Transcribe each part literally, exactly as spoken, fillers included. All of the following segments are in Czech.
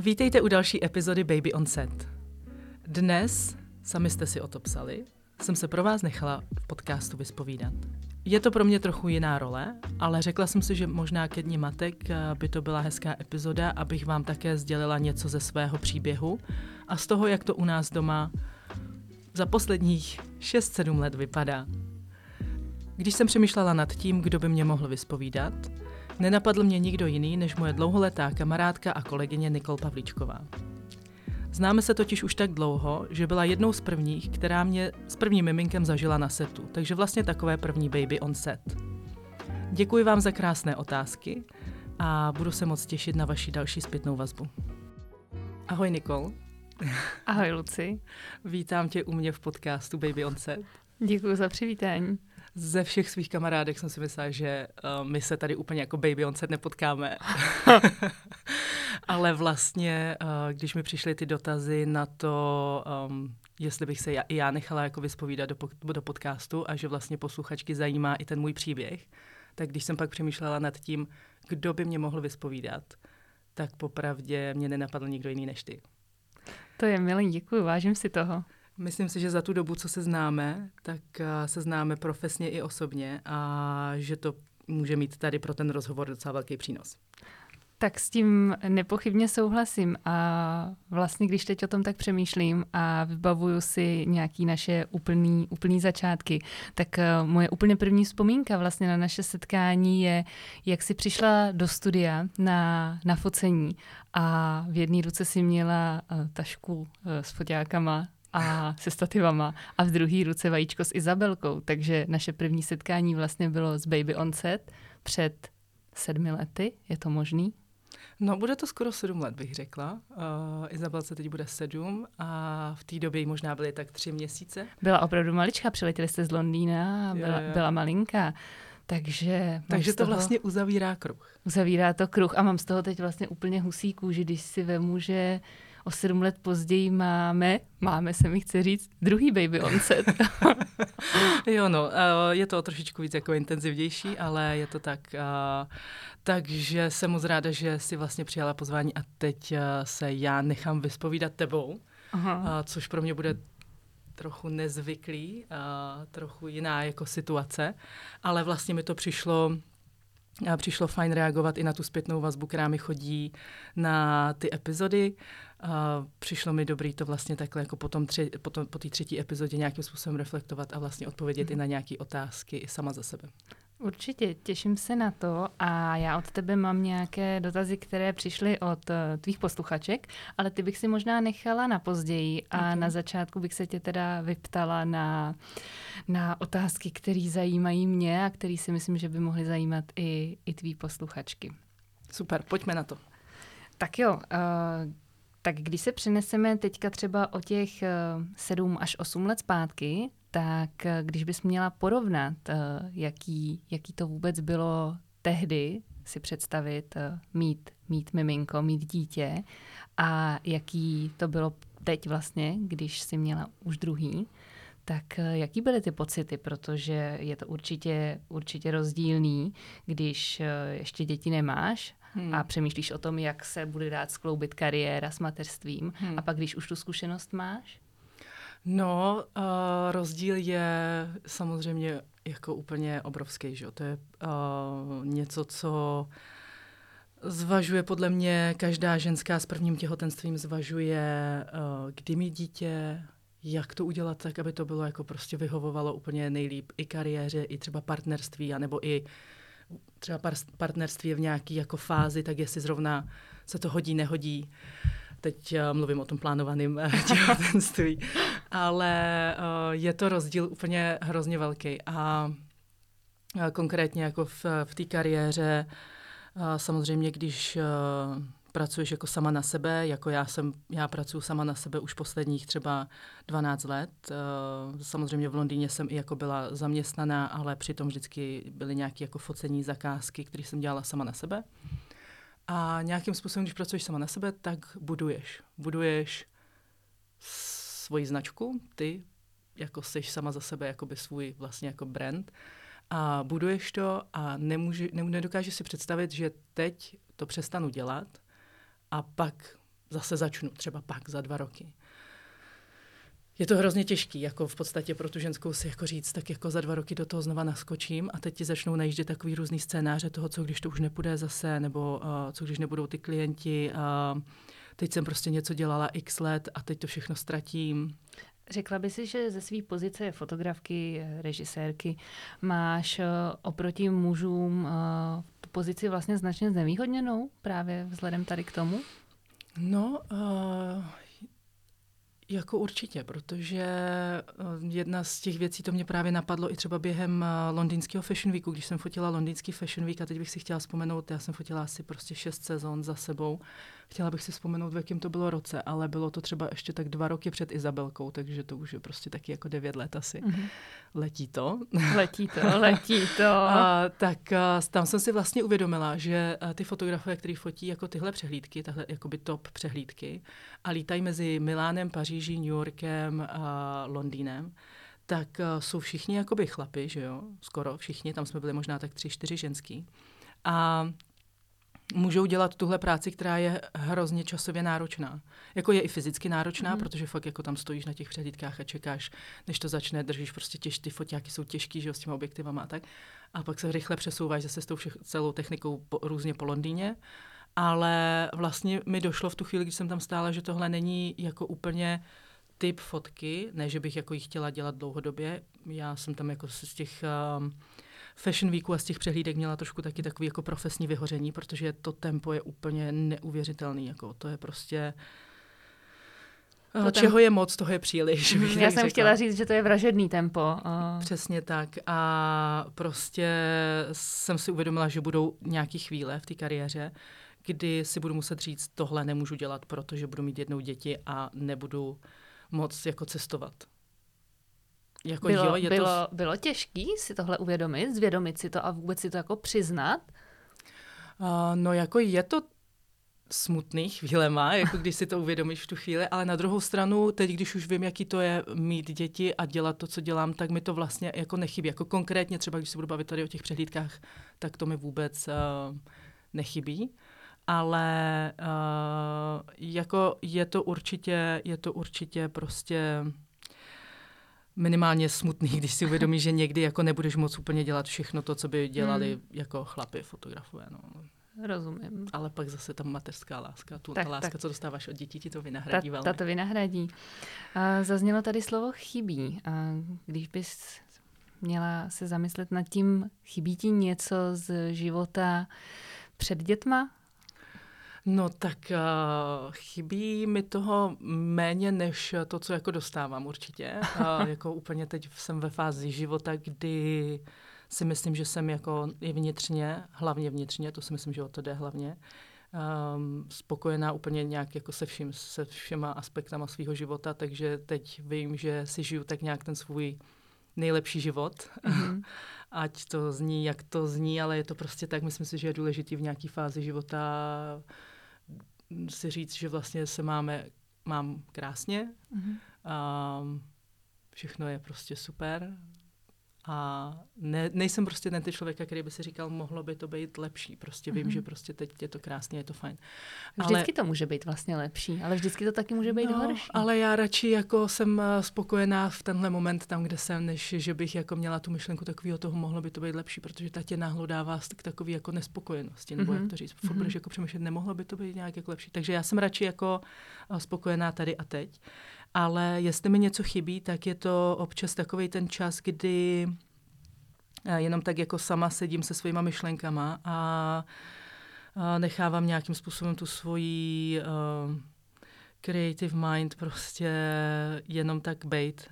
Vítejte u další epizody Baby on Set. Dnes, sami jste si o to psali, jsem se pro vás nechala v podcastu vyspovídat. Je to pro mě trochu jiná role, ale řekla jsem si, že možná ke Dni matek by to byla hezká epizoda, abych vám také sdělila něco ze svého příběhu a z toho, jak to u nás doma za posledních šest sedm let vypadá. Když jsem přemýšlela nad tím, kdo by mě mohl vyspovídat, nenapadl mě nikdo jiný než moje dlouholetá kamarádka a kolegyně Nikol Pavlíčková. Známe se totiž už tak dlouho, že byla jednou z prvních, která mě s prvním miminkem zažila na setu, takže vlastně takové první baby on set. Děkuji vám za krásné otázky a budu se moc těšit na vaši další zpětnou vazbu. Ahoj Nikol. Ahoj Luci. Vítám tě u mě v podcastu Baby on Set. Děkuji za přivítání. Ze všech svých kamarádek jsem si myslela, že uh, my se tady úplně jako Baby on Set nepotkáme. Ale vlastně, uh, když mi přišly ty dotazy na to, um, jestli bych se já, i já nechala jako vyspovídat do, do podcastu a že vlastně posluchačky zajímá i ten můj příběh, tak když jsem pak přemýšlela nad tím, kdo by mě mohl vyspovídat, tak popravdě mě nenapadl nikdo jiný než ty. To je milý, děkuji, vážím si toho. Myslím si, že za tu dobu, co se známe, tak se známe profesně i osobně a že to může mít tady pro ten rozhovor docela velký přínos. Tak s tím nepochybně souhlasím a vlastně, když teď o tom tak přemýšlím a vybavuju si nějaké naše úplný, úplný začátky, tak moje úplně první vzpomínka vlastně na naše setkání je, jak jsi přišla do studia na, na focení a v jedné ruce si měla tašku s foťákama a se stativama a v druhé ruce vajíčko s Izabelkou, takže naše první setkání vlastně bylo s Baby on Set před sedmi lety, je to možný? No, bude to skoro sedm let, bych řekla. Uh, Izabelce teď bude sedm a v té době možná byly tak tři měsíce. Byla opravdu malička, přiletěli jste z Londýna, byla, byla malinká. Takže, Takže to toho, vlastně uzavírá kruh. Uzavírá to kruh a mám z toho teď vlastně úplně husí kůži, když si vemu, že o sedm let později máme, máme se mi chce říct, druhý baby on set. Jo no, je to trošičku víc jako intenzivnější, ale je to tak. Takže jsem moc ráda, že jsi vlastně přijala pozvání a teď se já nechám vyspovídat tebou, aha, což pro mě bude trochu nezvyklý, trochu jiná jako situace, ale vlastně mi to přišlo... A přišlo fajn reagovat i na tu zpětnou vazbu, která mi chodí na ty epizody. A přišlo mi dobrý to vlastně takhle jako potom tři, potom, po té třetí epizodě nějakým způsobem reflektovat a vlastně odpovědět mm. i na nějaké otázky i sama za sebe. Určitě, těším se na to a já od tebe mám nějaké dotazy, které přišly od uh, tvých posluchaček, ale ty bych si možná nechala na později a okay. Na začátku bych se tě teda vyptala na, na otázky, které zajímají mě a které si myslím, že by mohly zajímat i, i tvý posluchačky. Super, pojďme na to. Tak jo, uh, tak když se přeneseme teďka třeba o těch uh, sedm až osm let zpátky, tak když bys měla porovnat, jaký, jaký to vůbec bylo tehdy si představit mít, mít miminko, mít dítě a jaký to bylo teď vlastně, když jsi měla už druhý, tak jaký byly ty pocity, protože je to určitě, určitě rozdílný, když ještě děti nemáš hmm. a přemýšlíš o tom, jak se bude dát skloubit kariéra s mateřstvím hmm. a pak když už tu zkušenost máš? No, uh, rozdíl je samozřejmě jako úplně obrovský, že jo. To je uh, něco, co zvažuje podle mě každá ženská s prvním těhotenstvím, zvažuje, uh, kdy mít dítě, jak to udělat tak, aby to bylo jako prostě vyhovovalo úplně nejlíp i kariéře, i třeba partnerství, anebo i třeba par- partnerství v nějaký jako fázi, tak jestli zrovna se to hodí, nehodí. Teď uh, mluvím o tom plánovaném uh, těhotenství, ale uh, je to rozdíl úplně hrozně velký. A uh, konkrétně jako v, v té kariéře, uh, samozřejmě, když uh, pracuješ jako sama na sebe, jako já jsem, já pracuji sama na sebe už posledních třeba dvanáct let. Uh, samozřejmě v Londýně jsem i jako byla zaměstnaná, ale přitom vždycky byly nějaké jako focení zakázky, které jsem dělala sama na sebe. A nějakým způsobem, když pracuješ sama na sebe, tak buduješ. Buduješ svoji značku, ty jako jsi sama za sebe, jakoby svůj vlastně jako brand. A buduješ to a nemůže, nedokážeš si představit, že teď to přestanu dělat a pak zase začnu třeba pak za dva roky. Je to hrozně těžký, jako v podstatě pro tu ženskou si jako říct, tak jako za dva roky do toho znova naskočím a teď ti začnou najíždět takový různý scénáře toho, co když to už nepůjde zase, nebo uh, co když nebudou ty klienti. Uh, teď jsem prostě něco dělala x let a teď to všechno ztratím. Řekla by si, že ze své pozice fotografky, režisérky máš uh, oproti mužům uh, tu pozici vlastně značně znevýhodněnou právě vzhledem tady k tomu? No, uh... Jako určitě, protože jedna z těch věcí, to mě právě napadlo i třeba během londýnského Fashion Weeku, když jsem fotila londýnský Fashion Week a teď bych si chtěla vzpomenout, já jsem fotila asi prostě šest sezon za sebou, chtěla bych si vzpomenout, v jakém to bylo roce, ale bylo to třeba ještě tak dva roky před Izabelkou, takže to už je prostě taky jako devět let asi. Mm-hmm. Letí to. Letí to, letí to. A, tak a, tam jsem si vlastně uvědomila, že ty fotografové, který fotí jako tyhle přehlídky, tahle jakoby top přehlídky a lítají mezi Milánem, Paříží, New Yorkem a Londýnem, tak jsou všichni jakoby chlapi, že jo, skoro všichni, tam jsme byli možná tak tři, čtyři ženský. A můžou dělat tuhle práci, která je hrozně časově náročná. Jako je i fyzicky náročná, mm. protože fakt jako tam stojíš na těch přehlídkách a čekáš, než to začne, držíš prostě těžký, ty foťáky jsou těžký, že jo, s těma objektivama a tak. A pak se rychle přesouváš zase s tou všech, celou technikou po, různě po Londýně. Ale vlastně mi došlo v tu chvíli, když jsem tam stála, že tohle není jako úplně typ fotky, ne, že bych jako ji chtěla dělat dlouhodobě. Já jsem tam jako z těch um, Fashion Weeků a z těch přehlídek měla trošku taky takový jako profesní vyhoření, protože to tempo je úplně neuvěřitelný. Jako to je prostě... To čeho tam... je moc, toho je příliš. Já jsem řekla. chtěla říct, že to je vražedný tempo. A... Přesně tak. A prostě jsem si uvědomila, že budou nějaké chvíle v té kariéře, kdy si budu muset říct, tohle nemůžu dělat, protože budu mít jednou děti a nebudu moc jako cestovat. Jako bylo, jo, je bylo, to... bylo těžké si tohle uvědomit, zvědomit si to a vůbec si to jako přiznat? Uh, no jako je to smutný chvílema, jako když si to uvědomíš v tu chvíli, ale na druhou stranu, teď když už vím, jaký to je mít děti a dělat to, co dělám, tak mi to vlastně jako nechybí. Jako konkrétně třeba, když se budu bavit tady o těch přehlídkách, tak to mi vůbec uh, nechybí. Ale uh, jako je to určitě, je to určitě prostě minimálně smutný, když si uvědomíš, že někdy jako nebudeš moc úplně dělat všechno to, co by dělali hmm. jako chlapi fotografové. No. Rozumím. Ale pak zase ta mateřská láska, tu tak, láska, tak. co dostáváš od dětí, ti to vynahradí ta, velmi. Ta to vynahradí. Uh, zaznělo tady slovo chybí. Uh, když bys měla se zamyslet nad tím, chybí ti něco z života před dětma? No tak uh, chybí mi toho méně, než to, co jako dostávám určitě. Uh, jako úplně teď jsem ve fázi života, kdy si myslím, že jsem jako i vnitřně, hlavně vnitřně, to si myslím, že o to jde hlavně, um, spokojená úplně nějak jako se vším, se všema aspektama svého života, takže teď vím, že si žiju tak nějak ten svůj nejlepší život. Mm-hmm. Ať to zní, jak to zní, ale je to prostě tak, myslím si, že je důležitý v nějaké fázi života si říct, že vlastně se máme, mám krásně, mm-hmm. um, všechno je prostě super. A ne, nejsem prostě ten člověk, který by si říkal, mohlo by to být lepší. Prostě vím, mm-hmm. že prostě teď je to krásně, je to fajn. Vždycky ale, to může být vlastně lepší, ale vždycky to taky může být no, horší. Ale já radši jako jsem spokojená v tenhle moment tam, kde jsem, než že bych jako měla tu myšlenku takového toho, mohlo by to být lepší, protože ta tě nahlodává k takové jako nespokojenosti, nebo mm-hmm. jak to říct, furt budeš mm-hmm. jako přemýšlet, nemohlo by to být nějak jako lepší. Takže já jsem radši jako spokojená tady a teď. Ale jestli mi něco chybí, tak je to občas takovej ten čas, kdy jenom tak jako sama sedím se svýma myšlenkama a nechávám nějakým způsobem tu svoji uh, creative mind prostě jenom tak bejt.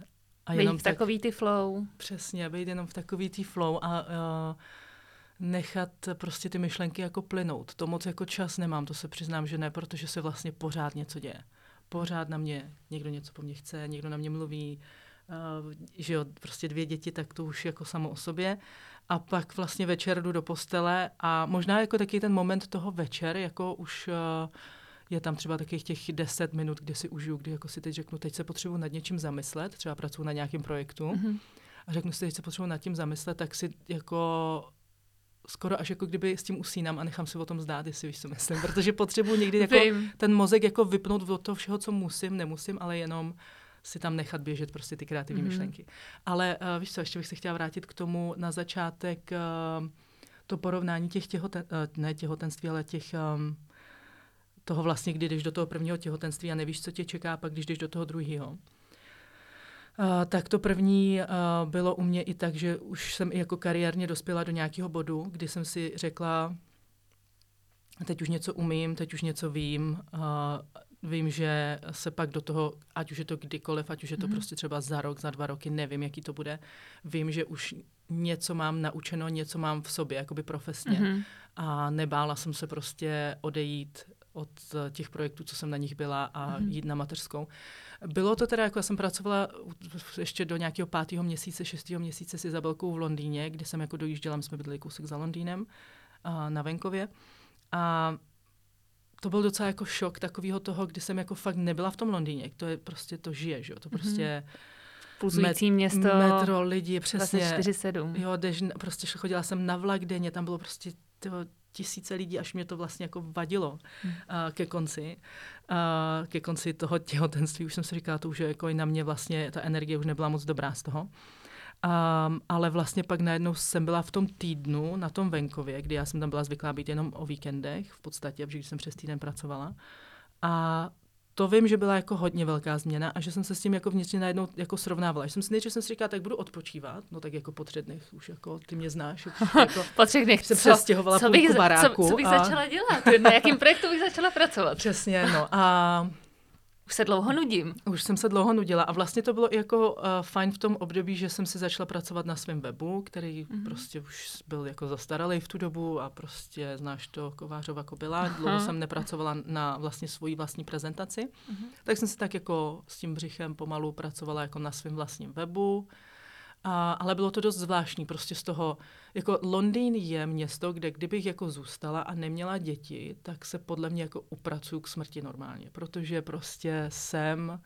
A jenom bejt v tak, takový ty flow. Přesně, bejt jenom v takový ty flow a uh, nechat prostě ty myšlenky jako plynout. To moc jako čas nemám, to se přiznám, že ne, protože se vlastně pořád něco děje. Pořád na mě, někdo něco po mně chce, někdo na mě mluví, uh, že jo, prostě dvě děti, tak to už jako samo o sobě. A pak vlastně večer jdu do postele a možná jako taky ten moment toho večer, jako už uh, je tam třeba takových těch deset minut, kdy si užiju, kdy jako si teď řeknu, teď se potřebuji nad něčím zamyslet, třeba pracuji na nějakém projektu mm-hmm. a řeknu si, teď se potřebuji nad tím zamyslet, tak si jako skoro až jako kdyby s tím usínám a nechám si o tom zdát, jestli víš, co myslím, protože potřebuji někdy jako ten mozek jako vypnout od toho všeho, co musím, nemusím, ale jenom si tam nechat běžet prostě ty kreativní mm-hmm. myšlenky. Ale uh, víš co, ještě bych se chtěla vrátit k tomu na začátek uh, to porovnání těch těhoten, uh, ne těhotenství, ale těch um, toho vlastně, kdy jdeš do toho prvního těhotenství a nevíš, co tě čeká, pak když jdeš do toho druhého. Uh, tak to první uh, bylo u mě i tak, že už jsem i jako kariérně dospěla do nějakého bodu, kdy jsem si řekla, teď už něco umím, teď už něco vím, uh, vím, že se pak do toho, ať už je to kdykoliv, ať už je to mm-hmm. prostě třeba za rok, za dva roky, nevím, jaký to bude, vím, že už něco mám naučeno, něco mám v sobě, jakoby profesně. Mm-hmm. A nebála jsem se prostě odejít od těch projektů, co jsem na nich byla a mm. jít na mateřskou. Bylo to teda, jako já jsem pracovala ještě do nějakého pátého měsíce, šestého měsíce s Izabelkou v Londýně, kde jsem jako dojížděla, my jsme bydleli kousek za Londýnem a na venkově. A to byl docela jako šok takového toho, kdy jsem jako fakt nebyla v tom Londýně. To je prostě, to žije, že jo, to prostě... Mm. Pulzující město. Metro, lidi, přesně. dvacet čtyři sedm. Jo, dež, prostě chodila jsem na vlak denně, tam bylo prostě... Tyho, tisíce lidí, až mě to vlastně jako vadilo hmm. uh, ke konci. Uh, ke konci toho těhotenství už jsem si říkala, to už je jako i na mě vlastně, ta energie už nebyla moc dobrá z toho. Um, ale vlastně pak najednou jsem byla v tom týdnu na tom venkově, kdy já jsem tam byla zvyklá být jenom o víkendech v podstatě, protože jsem přes týden pracovala. A to vím, že byla jako hodně velká změna a že jsem se s tím jako vnitřně najednou jako srovnávala. Že jsem si nejdřív jsem si říkala, tak budu odpočívat, no tak jako po třech dnech už jako ty mě znáš. Jako po třech dnech jsem přestěhovala půlku baráku. Co, co bych a... začala dělat? Na jakým projektu bych začala pracovat? Přesně, no a... Už se dlouho nudím. Už jsem se dlouho nudila a vlastně to bylo i jako uh, fajn v tom období, že jsem si začala pracovat na svém webu, který mm-hmm. prostě už byl jako zastaralý v tu dobu a prostě znáš to Kovářova kobyla. Dlouho jsem nepracovala na vlastně svoji vlastní prezentaci. Mm-hmm. Tak jsem si tak jako s tím břichem pomalu pracovala jako na svém vlastním webu. A, ale bylo to dost zvláštní prostě z toho, jako Londýn je město, kde kdybych jako zůstala a neměla děti, tak se podle mě jako upracuju k smrti normálně, protože prostě jsem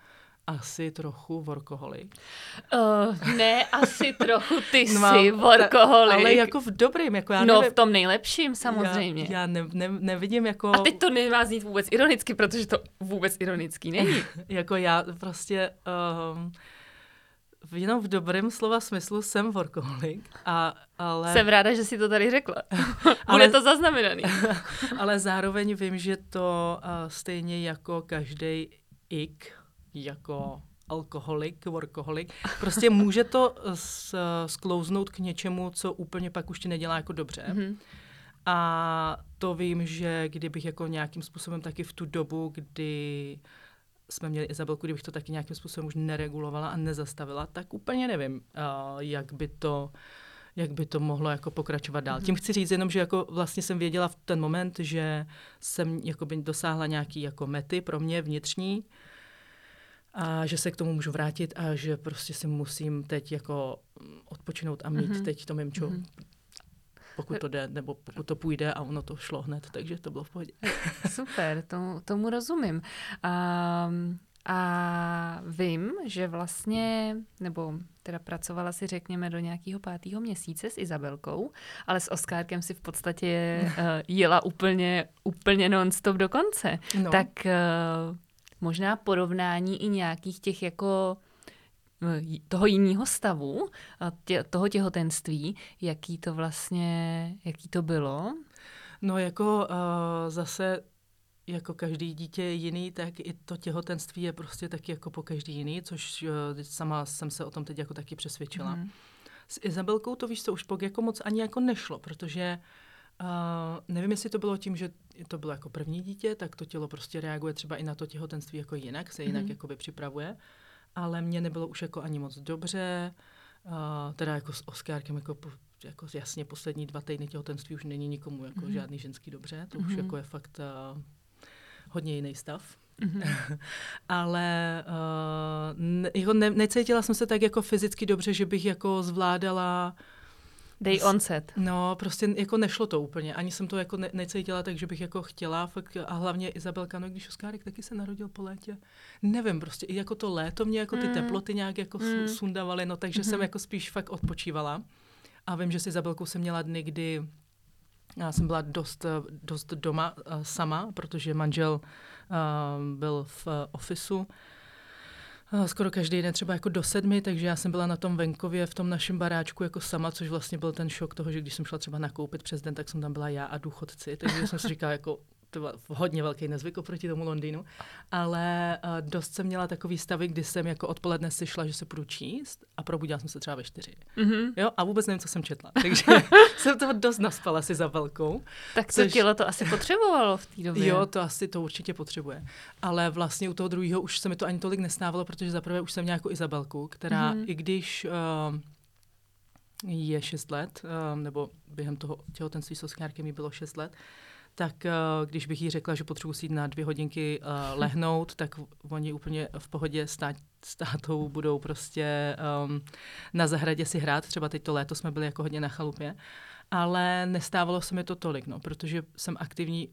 asi trochu workoholik. Uh, ne, asi trochu ty jsi workoholik. Ale jako v dobrým. Jako já no nevím, v tom nejlepším samozřejmě. Já, já ne, ne, nevidím jako... A teď to nemá znít vůbec ironicky, protože to vůbec ironický není. Jako já prostě... Um, jenom v dobrém slova smyslu jsem workoholik. A, ale... Jsem ráda, že jsi to tady řekla. Bude ale... to zaznamenaný. Ale zároveň vím, že to uh, stejně jako každý ik, jako alkoholik, workoholik, prostě může to s, sklouznout k něčemu, co úplně pak už ti nedělá jako dobře. Mm-hmm. A to vím, že kdybych jako nějakým způsobem taky v tu dobu, kdy... jsme měli Izabelku, kdybych to taky nějakým způsobem už neregulovala a nezastavila, tak úplně nevím, uh, jak by to, jak by to mohlo jako pokračovat dál. Mm-hmm. Tím chci říct jenom, že jako vlastně jsem věděla v ten moment, že jsem jakoby dosáhla nějaký jako mety pro mě vnitřní a že se k tomu můžu vrátit a že prostě si musím teď jako odpočinout a mít mm-hmm. teď to mimčo. Mm-hmm. Pokud to jde, nebo pokud to půjde a ono to šlo hned, takže to bylo v pohodě. Super, tomu, tomu rozumím. A, a vím, že vlastně, nebo teda pracovala si, řekněme, do nějakého pátého měsíce s Izabelkou, ale s Oskárkem si v podstatě uh, jela úplně, úplně non-stop do konce. No. Tak uh, možná porovnání i nějakých těch jako... toho jiného stavu, tě, toho těhotenství, jaký to vlastně, jaký to bylo? No jako uh, zase, jako každý dítě je jiný, tak i to těhotenství je prostě taky jako po každý jiný, což uh, sama jsem se o tom teď jako taky přesvědčila. Mm. S Izabelkou to víš co, už pak jako moc ani jako nešlo, protože uh, nevím, jestli to bylo tím, že to bylo jako první dítě, tak to tělo prostě reaguje třeba i na to těhotenství jako jinak, se jinak mm. jakoby připravuje. Ale mě nebylo už jako ani moc dobře, uh, teda jako s Oskárkem, jako, po, jako jasně poslední dva týdny těhotenství už není nikomu jako mm-hmm. žádný ženský dobře, to mm-hmm. už jako je fakt uh, hodně jiný stav. Mm-hmm. Ale uh, ne, jako ne, necítila jsem se tak jako fyzicky dobře, že bych jako zvládala... Day on set. No, prostě jako nešlo to úplně. Ani jsem to jako ne- necítila, takže bych jako chtěla. Fakt, a hlavně Izabelka, no když Oskárek taky se narodil po létě. Nevím, prostě i jako to léto mě jako ty mm. teploty nějak jako mm. sundavaly, no takže mm-hmm. jsem jako spíš fakt odpočívala. A vím, že s Izabelkou jsem měla dny, kdy Já jsem byla dost, dost doma sama, protože manžel byl v ofisu skoro každý den, třeba jako do sedmi, takže já jsem byla na tom venkově, v tom našem baráčku jako sama, což vlastně byl ten šok toho, že když jsem šla třeba nakoupit přes den, tak jsem tam byla já a důchodci, takže jsem si říkala jako to byl hodně velký nezvyk oproti tomu Londýnu, ale dost jsem měla takový stavy, kdy jsem jako odpoledne si šla, že se půjdu číst a probudila jsem se třeba ve čtyři. Mm-hmm. Jo, a vůbec nevím, co jsem četla, takže jsem toho dost naspala si za velkou. Tak to což... tělo to asi potřebovalo v té době. Jo, to asi to určitě potřebuje, ale vlastně u toho druhého už se mi to ani tolik nesnávalo, protože zaprvé už jsem měla jako Izabelku, která mm-hmm. i když... Uh, je šest let, uh, nebo během toho těhotenství s Oskárkem jí bylo šest let, tak uh, když bych jí řekla, že potřebuji si jít na dvě hodinky uh, lehnout, tak oni úplně v pohodě stát, s tátou budou prostě um, na zahradě si hrát. Třeba teď to léto jsme byli jako hodně na chalupě, ale nestávalo se mi to tolik, no, protože jsem aktivní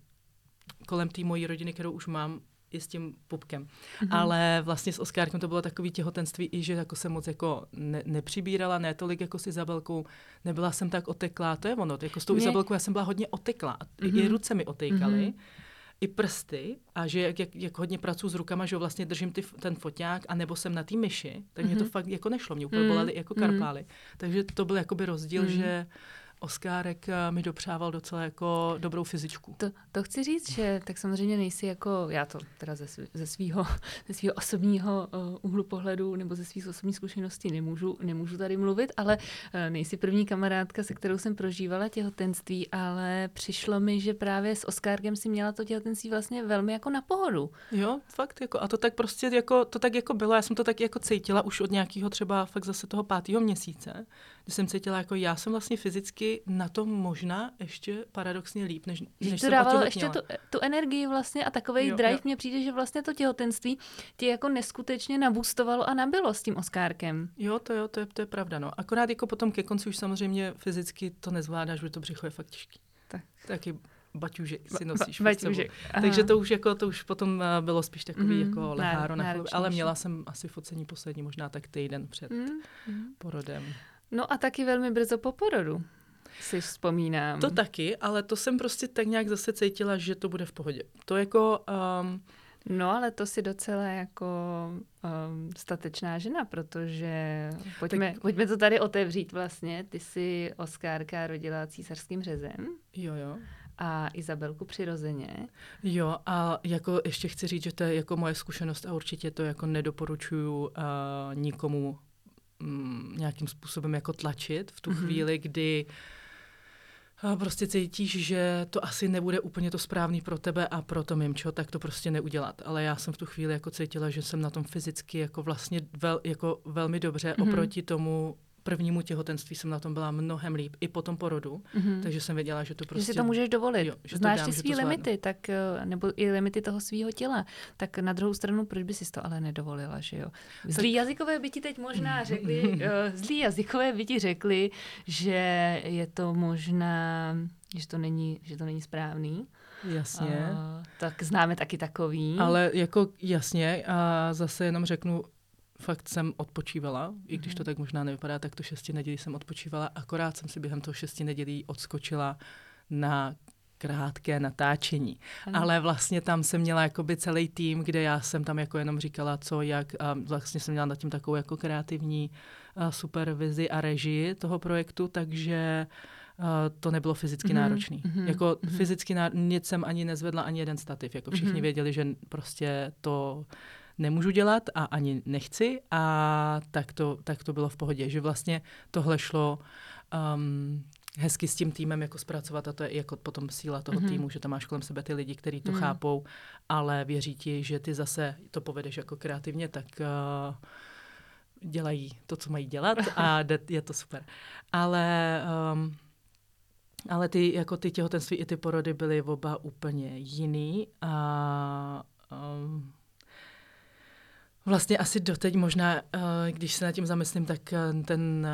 kolem té mojí rodiny, kterou už mám i s tím pupkem. Mm-hmm. Ale vlastně s Oskárkem to bylo takový těhotenství, i že jako jsem moc jako ne- nepřibírala, ne tolik jako s Izabelkou, nebyla jsem tak oteklá, to je ono, jako s tou Mě... Izabelkou já jsem byla hodně oteklá, mm-hmm. i ruce mi otejkaly, mm-hmm. i prsty, a že jak, jak, jak hodně pracuji s rukama, že vlastně držím ty, ten foťák, anebo jsem na té myši, tak mm-hmm. mě to fakt jako nešlo, mě úplně mm-hmm. bolely jako karpály. Takže to byl jakoby rozdíl, mm-hmm. že Oskárek mi dopřával docela jako dobrou fyzičku. To, to chci říct, že tak samozřejmě nejsi jako, já to teda ze, svý, ze, svýho, ze svýho osobního úhlu pohledu nebo ze svých osobních zkušeností nemůžu, nemůžu tady mluvit, ale nejsi první kamarádka, se kterou jsem prožívala těhotenství, ale přišlo mi, že právě s Oskárkem si měla to těhotenství vlastně velmi jako na pohodu. Jo, fakt jako a to tak prostě jako, to tak jako bylo, já jsem to tak jako cítila už od nějakého třeba fakt zase toho pátého měsíce, kdy jsem cítila jako já jsem vlastně fyzicky na tom možná ještě paradoxně líp, než, než to dávalo ještě tu, tu energii vlastně a takovej jo, drive. Mně přijde, že vlastně to těhotenství tě jako neskutečně nabustovalo a nabilo s tím Oskárkem. Jo, to jo, to je, to je pravda, no. Akorát jako potom ke konci už samozřejmě fyzicky to nezvládáš, protože to břicho je fakt těžký. Tak. Taky baťužek si nosíš. Ba, baťužek. Takže to už jako, to už potom bylo spíš takový mm, jako leháro na chlubě. Ale měla jsem asi focení poslední, možná tak týden před mm. porodem. No a taky velmi brzo po porodu. Si vzpomínám. To taky, ale to jsem prostě tak nějak zase cítila, že to bude v pohodě. To jako... Um... No, ale to si docela jako um, statečná žena, protože... Pojďme, tak... pojďme to tady otevřít vlastně. Ty jsi Oskárka rodila císařským řezem. Jo, jo. A Izabelku přirozeně. Jo, a jako ještě chci říct, že to je jako moje zkušenost a určitě to jako nedoporučuju uh, nikomu um, nějakým způsobem jako tlačit v tu mm-hmm. chvíli, kdy prostě cítíš, že to asi nebude úplně to správný pro tebe a pro to mimčo, tak to prostě neudělat. Ale já jsem v tu chvíli jako cítila, že jsem na tom fyzicky jako vlastně vel, jako velmi dobře mm-hmm. oproti tomu prvnímu těhotenství jsem na tom byla mnohem líp i po tom porodu, mm-hmm. takže jsem věděla, že to prostě... Že si to můžeš dovolit. Jo, že Znáš to dám, ty svý limity, tak, nebo i limity toho svýho těla. Tak na druhou stranu, proč by si to ale nedovolila, že jo? Zlí tak... jazykové by ti teď možná řekli, zlí jazykové by ti řekli, že je to možná, že to není, že to není správný. Jasně. A, tak známe taky takový. Ale jako jasně, a zase jenom řeknu, fakt jsem odpočívala, i když to tak možná nevypadá, tak to šesti nedělí jsem odpočívala, akorát jsem si během toho šesti nedělí odskočila na krátké natáčení. Ano. Ale vlastně tam jsem měla jakoby celý tým, kde já jsem tam jako jenom říkala, co, jak, a vlastně jsem měla nad tím takovou jako kreativní a supervizi a režii toho projektu, takže Uh, to nebylo fyzicky mm-hmm. náročný. Mm-hmm. Jako mm-hmm. fyzicky náročný, nic jsem ani nezvedla, ani jeden stativ. Jako všichni mm-hmm. věděli, že prostě to nemůžu dělat a ani nechci a tak to, tak to bylo v pohodě. Že vlastně tohle šlo um, hezky s tím týmem jako zpracovat a to je jako potom síla toho mm-hmm. týmu, že tam máš kolem sebe ty lidi, kteří to mm-hmm. chápou, ale věří ti, že ty zase to povedeš jako kreativně, tak... Uh, dělají to, co mají dělat a je to super. Ale... Um, Ale ty, jako ty těhotenství i ty porody byly oba úplně jiný a um, Vlastně asi doteď možná, když se nad tím zamyslím, tak ten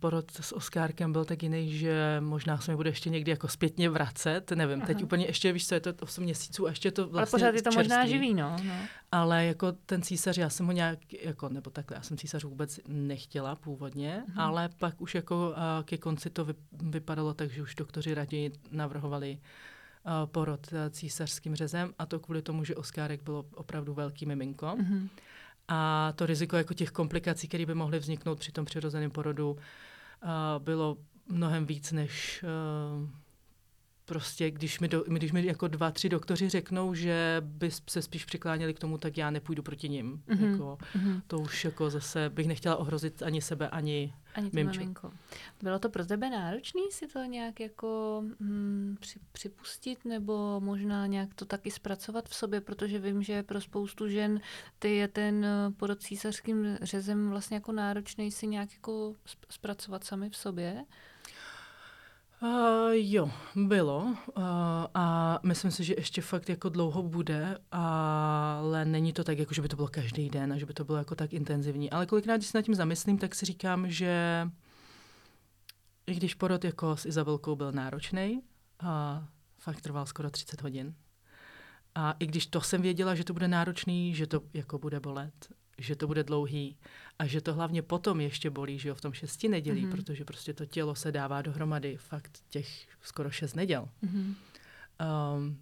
porod s Oskárkem byl tak jiný, že možná se mi bude ještě někdy jako zpětně vracet, nevím, aha. Teď úplně ještě, víš co, je to osm měsíců a ještě to vlastně čerstvý. Ale pořád je to čerstvý. Možná živý, no. no. Ale jako ten císař, já jsem ho nějak, jako, nebo takhle, já jsem císař vůbec nechtěla původně, aha. ale pak už jako ke konci to vypadalo tak, že už doktoři raději navrhovali porod císařským řezem a to kvůli tomu, že Oskárek bylo opravdu velký miminko. Aha. A to riziko jako těch komplikací, které by mohly vzniknout při tom přirozeném porodu, uh, bylo mnohem víc, než uh, prostě, když mi, do, když mi jako dva, tři doktoři řeknou, že by se spíš přikláněli k tomu, tak já nepůjdu proti nim. Mm-hmm. Jako, mm-hmm. To už jako zase bych nechtěla ohrozit ani sebe, ani, ani miminko. Bylo to pro tebe náročné si to nějak jako hm, při, připustit nebo možná nějak to taky zpracovat v sobě, protože vím, že pro spoustu žen ty je ten porod císařským řezem vlastně jako náročný si nějak jako zpracovat sami v sobě. Uh, jo, bylo uh, a myslím si, že ještě fakt jako dlouho bude, ale není to tak, jako že by to bylo každý den a že by to bylo jako tak intenzivní. Ale kolikrát, když se nad tím zamyslím, tak si říkám, že i když porod jako s Izabelkou byl náročnej, a fakt trval skoro třicet hodin. A i když to jsem věděla, že to bude náročný, že to jako bude bolet, že to bude dlouhý a že to hlavně potom ještě bolí, že jo, v tom šesti nedělí, mm-hmm. protože prostě to tělo se dává dohromady fakt těch skoro šest neděl. Mm-hmm. Um,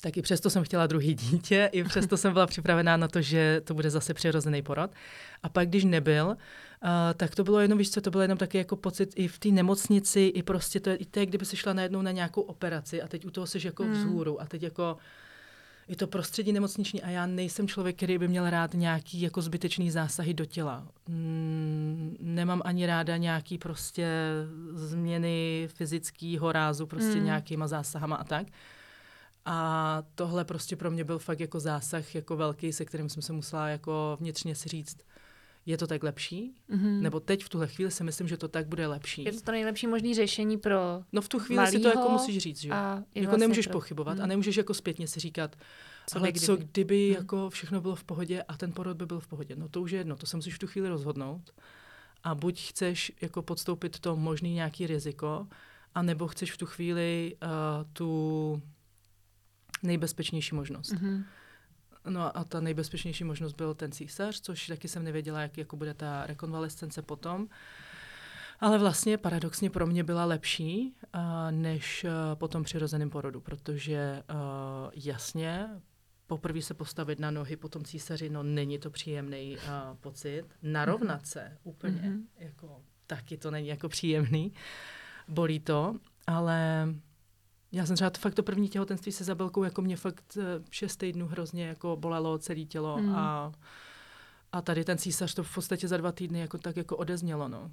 tak i přesto jsem chtěla druhý dítě, i přesto jsem byla připravená na to, že to bude zase přirozený porod. A pak, když nebyl, uh, tak to bylo jenom, víš co, to bylo jenom taky jako pocit i v té nemocnici, i prostě to je, i té, kdyby jsi šla najednou na nějakou operaci a teď u toho jsi jako mm. vzhůru a teď jako... Je to prostředí nemocniční a já nejsem člověk, který by měl rád nějaký jako zbytečný zásahy do těla. Mm, nemám ani ráda nějaký prostě změny fyzického rázu, prostě mm. nějakýma zásahama a tak. A tohle prostě pro mě byl fakt jako zásah jako velký, se kterým jsem se musela jako vnitřně si říct, je to tak lepší? Mm-hmm. Nebo teď v tuhle chvíli si myslím, že to tak bude lepší. Je to to nejlepší možný řešení pro no v tu chvíli malýho, si to jako musíš říct, že jo. Jako vlastně nemůžeš pro... pochybovat mm. a nemůžeš jako zpětně si říkat, co ale kdyby. co kdyby mm. jako všechno bylo v pohodě a ten porod by byl v pohodě. No to už je jedno, to se musíš v tu chvíli rozhodnout. A buď chceš jako podstoupit to možný nějaký riziko, a nebo chceš v tu chvíli uh, tu nejbezpečnější možnost. Mm-hmm. No a ta nejbezpečnější možnost byl ten císař, což taky jsem nevěděla, jak jako bude ta rekonvalescence potom. Ale vlastně paradoxně pro mě byla lepší uh, než uh, po tom přirozeném porodu, protože uh, jasně, poprvé se postavit na nohy po tom císaři, no není to příjemný uh, pocit. Narovnat mm-hmm. se úplně, mm-hmm. jako taky to není jako příjemný, bolí to, ale... Já jsem třeba to fakt to první těhotenství se Izabelkou, jako mě fakt šest týdnů hrozně jako bolelo celé tělo mm. a, a tady ten císař to v podstatě za dva týdny jako tak jako odeznělo, no.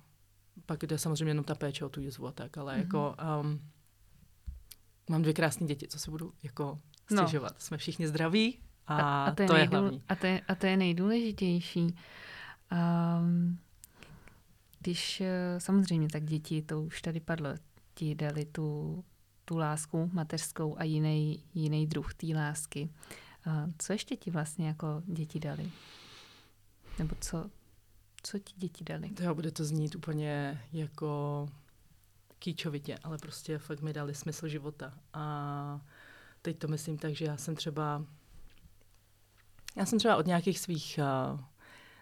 Pak jde samozřejmě jenom ta péče o tu jizvu a tak, ale mm. jako um, mám dvě krásné děti, co si budu jako stěžovat. No. Jsme všichni zdraví a, a, a to je, to je nejdůle, hlavní. A to je, a to je nejdůležitější. Um, když samozřejmě tak děti, to už tady padlo, ti dali tu tu lásku mateřskou a jiný, jiný druh té lásky. Co ještě ti vlastně jako děti dali? Nebo co, co ti děti dali? To bude to znít úplně jako kýčovitě, ale prostě fakt mi dali smysl života. A teď to myslím tak, že já jsem třeba já jsem třeba od nějakých svých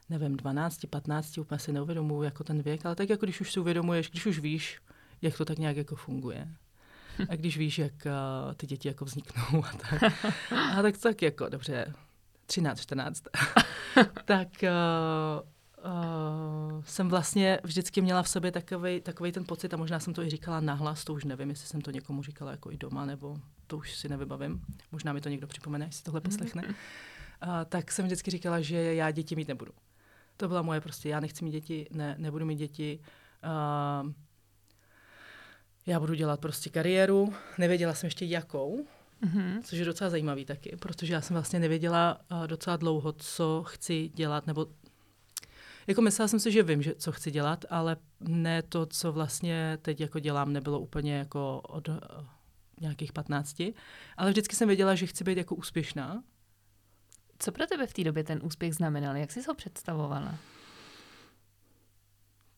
nevím, dvanáct, patnáct, úplně si neuvědomuji jako ten věk, ale tak jako když už si uvědomuješ, když už víš, jak to tak nějak jako funguje. A když víš, jak uh, ty děti jako vzniknou a tak, a tak, tak jako, dobře, třináct, čtrnáct, tak uh, uh, jsem vlastně vždycky měla v sobě takovej, takovej ten pocit a možná jsem to i říkala nahlas, to už nevím, jestli jsem to někomu říkala jako i doma, nebo to už si nevybavím, možná mi to někdo připomene, jestli tohle poslechne, uh, tak jsem vždycky říkala, že já děti mít nebudu. To byla moje prostě, já nechci mít děti, ne, nebudu mít děti, uh, já budu dělat prostě kariéru, nevěděla jsem ještě jakou, mm-hmm. což je docela zajímavý taky, protože já jsem vlastně nevěděla uh, docela dlouho, co chci dělat, nebo jako myslela jsem si, že vím, že, co chci dělat, ale ne to, co vlastně teď jako dělám, nebylo úplně jako od uh, nějakých patnácti, ale vždycky jsem věděla, že chci být jako úspěšná. Co pro tebe v té době ten úspěch znamenal? Jak jsi ho představovala?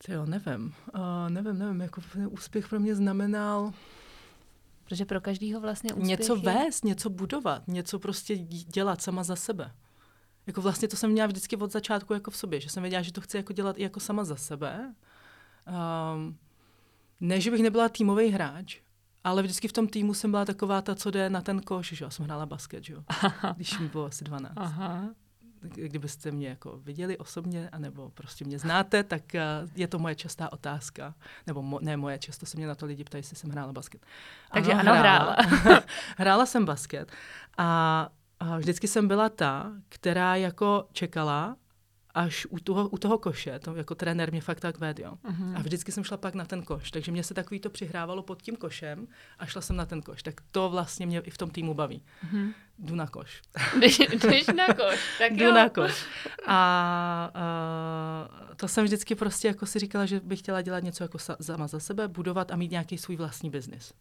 Jo, nevím. Uh, nevím, nevím, jako ten úspěch pro mě znamenal... Protože pro každýho vlastně úspěch něco vést, je... něco budovat, něco prostě dělat sama za sebe. Jako vlastně to jsem měla vždycky od začátku jako v sobě, že jsem věděla, že to chci jako dělat i jako sama za sebe. Um, ne, že bych nebyla týmový hráč, ale vždycky v tom týmu jsem byla taková ta, co jde na ten koš, že jo, jsem hrála basket, že jo, když mi bylo asi dvanáct. Aha. Kdybyste mě jako viděli osobně, anebo prostě mě znáte, tak je to moje častá otázka. Nebo mo, ne moje, často se mě na to lidi ptají, jestli jsem hrála basket. Takže ano, ano hrála. Hrála. Hrála jsem basket a, a vždycky jsem byla ta, která jako čekala až u toho, u toho koše, to jako trenér mě fakt tak vedl, jo. Uh-huh. A vždycky jsem šla pak na ten koš, takže mě se takový to přihrávalo pod tím košem a šla jsem na ten koš. Tak to vlastně mě i v tom týmu baví. Uh-huh. Jdu na koš. Jdeš, jdeš na koš, tak jdu jo. na koš. A, a to jsem vždycky prostě jako si říkala, že bych chtěla dělat něco jako sama za sebe, budovat a mít nějaký svůj vlastní biznis.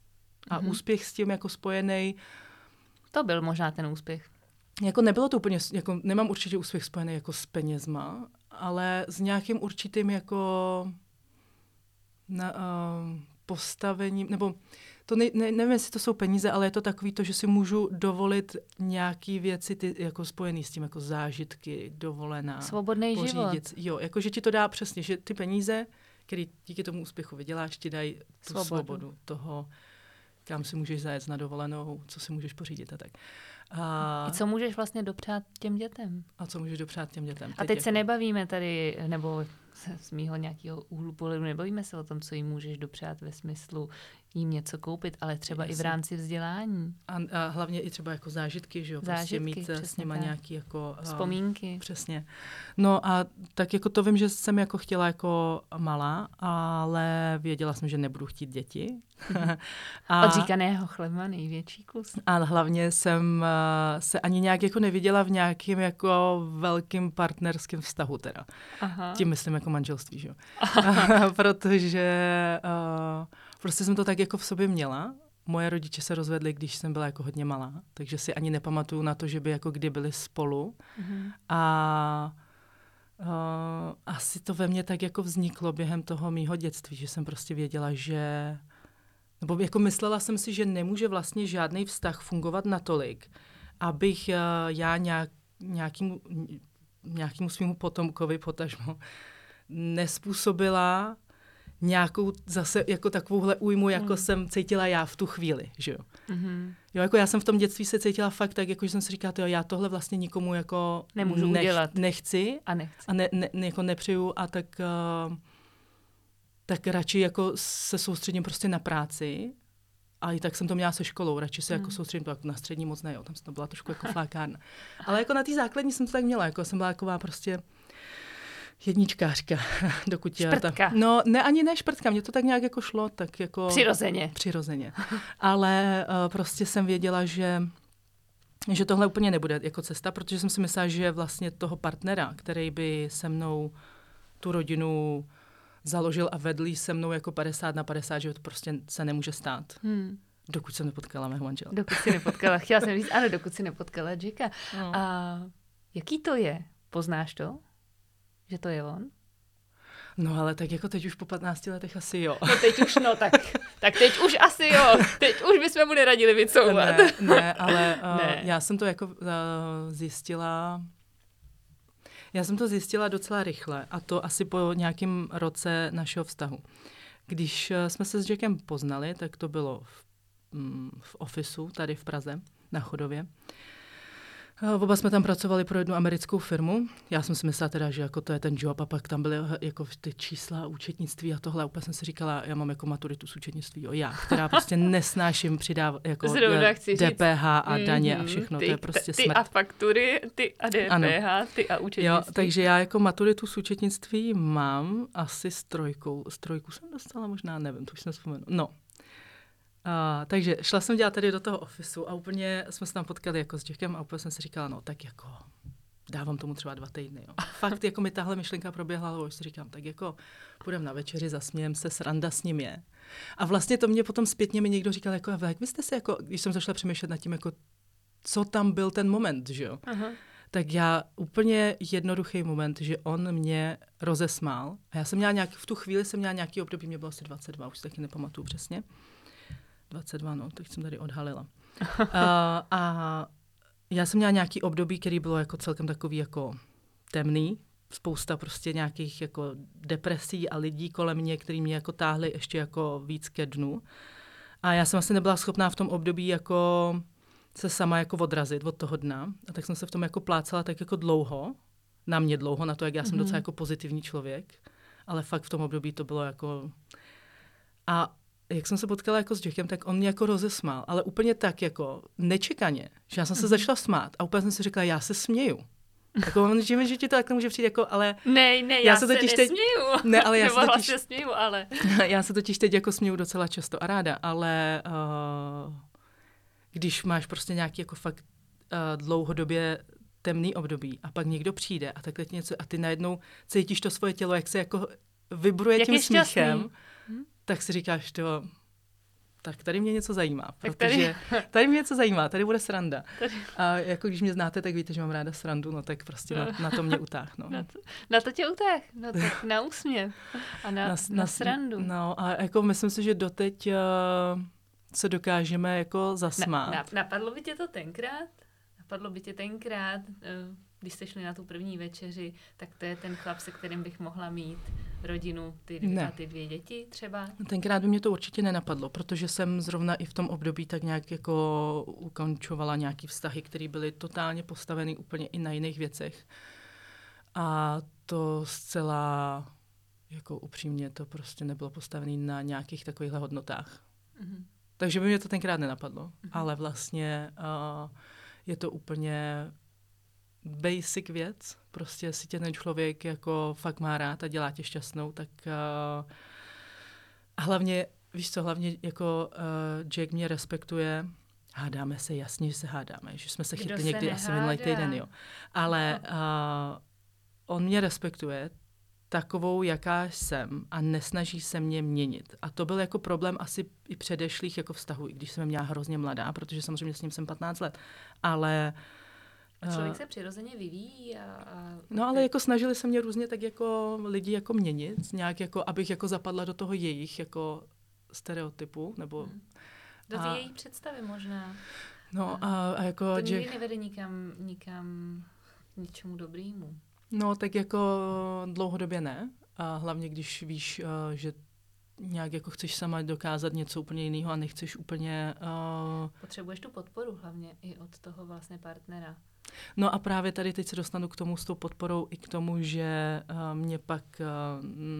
A uh-huh. úspěch s tím jako spojený. To byl možná ten úspěch. Jako nebylo to úplně, jako nemám určitě úspěch spojený jako s penězma, ale s nějakým určitým jako na, uh, postavením, nebo to ne, ne, nevím, jestli to jsou peníze, ale je to takový to, že si můžu dovolit nějaký věci ty, jako spojený s tím, jako zážitky, dovolená. Svobodný život. Jo, jako že ti to dá přesně, že ty peníze, které díky tomu úspěchu vyděláš, ti dají tu svobodu, svobodu toho, kam si můžeš zajet na dovolenou, co si můžeš pořídit a tak. A co můžeš vlastně dopřát těm dětem? A co můžeš dopřát těm dětem? Teď a teď jako... se nebavíme tady, nebo z mýho nějakého úhlu pohledu, nebavíme se o tom, co jim můžeš dopřát ve smyslu jim něco koupit, ale třeba Jasně. i v rámci vzdělání. A, a hlavně i třeba jako zážitky, že jo? Zážitky, prostě mít s nima nějaký jako... Vzpomínky. Um, přesně. No a tak jako to vím, že jsem jako chtěla jako malá, ale věděla jsem, že nebudu chtít děti. a... Odříkaného chleba největší kus. A hlavně jsem se ani nějak jako neviděla v nějakým jako velkým partnerském vztahu teda. Aha. Tím myslím jako manželství, že jo? Protože... Uh, Prostě jsem to tak jako v sobě měla. Moje rodiče se rozvedli, když jsem byla jako hodně malá, takže si ani nepamatuju na to, že by jako kdy byli spolu. Mm-hmm. A uh, asi to ve mně tak jako vzniklo během toho mýho dětství, že jsem prostě věděla, že... Nebo jako myslela jsem si, že nemůže vlastně žádný vztah fungovat natolik, abych uh, já nějak, nějakému, nějakému svýmu potomkovi, potažmo, nespůsobila... nějakou zase jako takovouhle újmu, jako mm. jsem cítila já v tu chvíli, že jo. Mm-hmm. Jo, jako já jsem v tom dětství se cítila fakt tak, jako že jsem si říkala, jo, já tohle vlastně nikomu jako nemůžu nech, udělat. Nechci a nechci. A ne, ne, jako nepřeju a tak, uh, tak radši jako se soustředím prostě na práci. A i tak jsem to měla se školou, radši se mm. jako soustředím, to jako na střední moc ne, jo, tam jsem to byla trošku jako flákárna. Ale jako na té základní jsem to tak měla, jako jsem byla taková prostě... jedničkářka, dokud já ta... No, ne, ani ne šprtka, mě to tak nějak jako šlo, tak jako... Přirozeně. Přirozeně. Ale uh, prostě jsem věděla, že, že tohle úplně nebude jako cesta, protože jsem si myslela, že vlastně toho partnera, který by se mnou tu rodinu založil a vedl se mnou jako padesát na padesát, že to prostě se nemůže stát. Hmm. Dokud jsem nepotkala mého manžela. Dokud si nepotkala, chtěla jsem říct, ale dokud si nepotkala Jakea. No. A jaký to je? Poznáš to? Že to je on? No ale tak jako teď už po patnácti letech asi jo. No teď už no, tak, tak teď už asi jo. Teď už bychom mu neradili vycouvat. Ne, ne, ale uh, ne. já jsem to jako uh, zjistila, já jsem to zjistila docela rychle a to asi po nějakém roce našeho vztahu. Když uh, jsme se s Jakem poznali, tak to bylo v, um, v ofisu tady v Praze na Chodově. Oba jsme tam pracovali pro jednu americkou firmu. Já jsem si myslela teda, že jako to je ten job a pak tam byly jako ty čísla, účetnictví a tohle. A úplně jsem si říkala, já mám jako maturitu z účetnictví, jo, já, která prostě nesnáším přidávat jako D P H a daně a všechno. To je prostě smrt. Ty a faktury, ty a D P H, ty a účetnictví. Takže já jako maturitu z účetnictví mám asi s trojkou. S trojkou jsem dostala možná, nevím, to už jsem vzpomenu. No. Uh, takže šla jsem dělat tady do toho ofisu a úplně jsme se tam potkali jako s Jakem a úplně jsem si říkala, no tak jako dávám tomu třeba dva týdny. Jo. A fakt jako mi tahle myšlenka proběhla, už si říkám, tak jako půjdem na večeři, zasmějem se, sranda s ním je. A vlastně to mě potom zpětně mi někdo říkal, jako jak byste se jako, když jsem zašla přemýšlet nad tím, jako co tam byl ten moment, že jo. Aha. tak já úplně jednoduchý moment, že on mě rozesmál. A já jsem měla nějak, v tu chvíli jsem měla nějaký období, mě bylo asi dvacet dva, už si taky nepamatuju přesně. dvacet dva, no, tak jsem tady odhalila. uh, a já jsem měla nějaký období, který bylo jako celkem takový jako temný. Spousta prostě nějakých jako depresí a lidí kolem mě, který mě jako táhli ještě jako víc ke dnu. A já jsem asi nebyla schopná v tom období jako se sama jako odrazit od toho dna. A tak jsem se v tom jako plácala tak jako dlouho, na mě dlouho, na to, jak já jsem mm-hmm. docela jako pozitivní člověk. Ale fakt v tom období to bylo jako... A jak jsem se potkala jako s Jakem, tak on mě jako rozesmál, ale úplně tak jako nečekaně, že já jsem se začala smát a úplně jsem si řekla, já se směju. Jako on říká, že ti to takhle může přijít, jako, ale... Ne, ne, já, já se, se nesměju. Teď... Ne, ale já se totiž... se směju, ale... Já se totiž teď jako směju docela často a ráda, ale uh, když máš prostě nějaký jako fakt uh, dlouhodobě temný období a pak někdo přijde a takhle ti něco a ty najednou cítíš to svoje tělo, jak se jako vibruje jak tím smíchem, hm? Tak si říkáš to... Tak tady mě něco zajímá, protože tady... tady mě něco zajímá, tady bude sranda. Tady... A jako když mě znáte, tak víte, že mám ráda srandu, no tak prostě na, na to mě utáh. No. Na, to, na to tě utáh, no tak na úsměv a na, na, na srandu. No a jako myslím si, že doteď uh, se dokážeme jako zasmát. Na, na, napadlo by tě to tenkrát? Napadlo by tě tenkrát, uh, když jste šli na tu první večeři, tak to je ten chlap, se kterým bych mohla mít rodinu, ty dvě, a ty dvě děti třeba? Tenkrát by mě to určitě nenapadlo, protože jsem zrovna i v tom období tak nějak jako ukončovala nějaký vztahy, které byly totálně postaveny úplně i na jiných věcech. A to zcela, jako upřímně, to prostě nebylo postavené na nějakých takovýchhle hodnotách. Mm-hmm. Takže by mě to tenkrát nenapadlo, mm-hmm. ale vlastně uh, je to úplně... basic věc, prostě jestli tě ten člověk jako fakt má rád a dělá tě šťastnou, tak uh, hlavně, víš co, hlavně jako uh, Jake mě respektuje, hádáme se, jasně, že se hádáme, že jsme se chytli se někdy nehádá? Asi minulý týden, jo. Ale uh, on mě respektuje takovou, jaká jsem a nesnaží se mě měnit. A to byl jako problém asi i předešlých jako vztahů, i když jsem měla hrozně mladá, protože samozřejmě s ním jsem patnáct let, ale a člověk se přirozeně vyvíjí. A, a... No ale jako snažili se mě různě tak jako lidi jako měnit, nějak jako, abych jako zapadla do toho jejich jako stereotypu, nebo... Hmm. Do ty a... jejich představy možná. No a, a jako... To nikdy Jack... nevede nikam, nikam ničemu dobrýmu. No tak jako dlouhodobě ne. A hlavně když víš, že nějak jako chceš sama dokázat něco úplně jiného a nechceš úplně... Uh... Potřebuješ tu podporu hlavně i od toho vlastně partnera. No a právě tady teď se dostanu k tomu s tou podporou i k tomu, že uh, mě pak uh,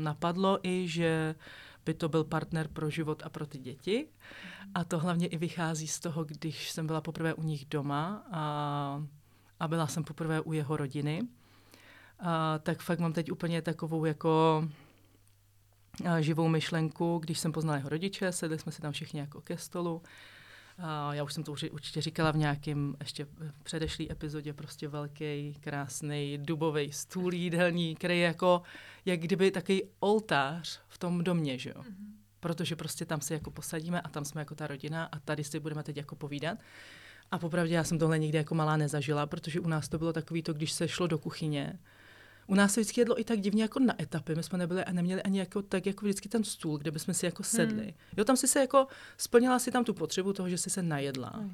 napadlo i, že by to byl partner pro život a pro ty děti. Mm. A to hlavně i vychází z toho, když jsem byla poprvé u nich doma a, a byla jsem poprvé u jeho rodiny, uh, tak fakt mám teď úplně takovou jako... živou myšlenku, když jsem poznala jeho rodiče, sedli jsme si tam všichni jako ke stolu. Já už jsem to určitě říkala v nějakém ještě předešlý epizodě, prostě velký, krásný, dubový stůl jídelní, který je jako, jak kdyby takový oltář v tom domě, že jo. Mm-hmm. Protože prostě tam se jako posadíme a tam jsme jako ta rodina a tady si budeme teď jako povídat. A popravdě já jsem tohle nikdy jako malá nezažila, protože u nás to bylo takový to, když se šlo do kuchyně. U nás se vždycky jedlo i tak divně jako na etapy. My jsme nebyli a neměli ani jako, tak jako vždycky ten stůl, kde bychom si jako sedli. Hmm. Jo, tam si se jako splnila si tam tu potřebu toho, že si se najedla. Hmm.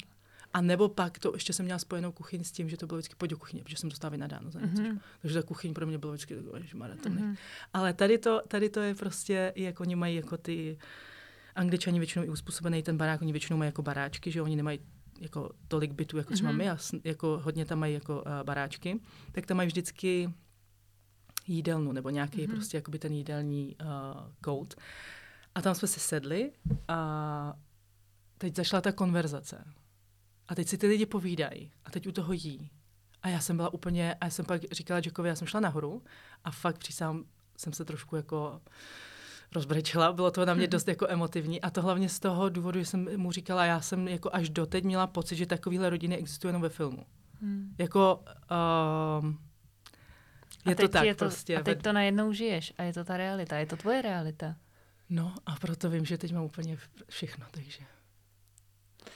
A nebo pak to ještě jsem měla spojenou kuchyň s tím, že to bylo vždycky pojď do kuchyně, protože jsem dostala vynadáno za něco. Hmm. Takže ta kuchyň pro mě bylo vždycky takové, že maratony. Hmm. Ale tady to, tady to je prostě, jak oni mají jako ty Angličani většinou i uspůsobený ten barák, oni většinou mají jako baráčky, že oni nemají jako tolik bytů, jako třeba hmm. my, a jako hodně tam mají jako uh, baráčky, tak tam mají vždycky jídelnu, nebo nějaký mm-hmm. prostě jakoby ten jídelní uh, kout. A tam jsme si sedli a teď zašla ta konverzace. A teď si ty lidi povídají a teď u toho jí. A já jsem byla úplně, a já jsem pak říkala Jackovi, já jsem šla nahoru a fakt přísám jsem se trošku jako rozbrečela, bylo to na mě dost jako emotivní a to hlavně z toho důvodu, že jsem mu říkala, já jsem jako až doteď měla pocit, že takovýhle rodiny existují jenom ve filmu. Mm. Jako... Uh, Je to tak je to, prostě. A teď to najednou žiješ a je to ta realita, je to tvoje realita. No a proto vím, že teď mám úplně všechno, takže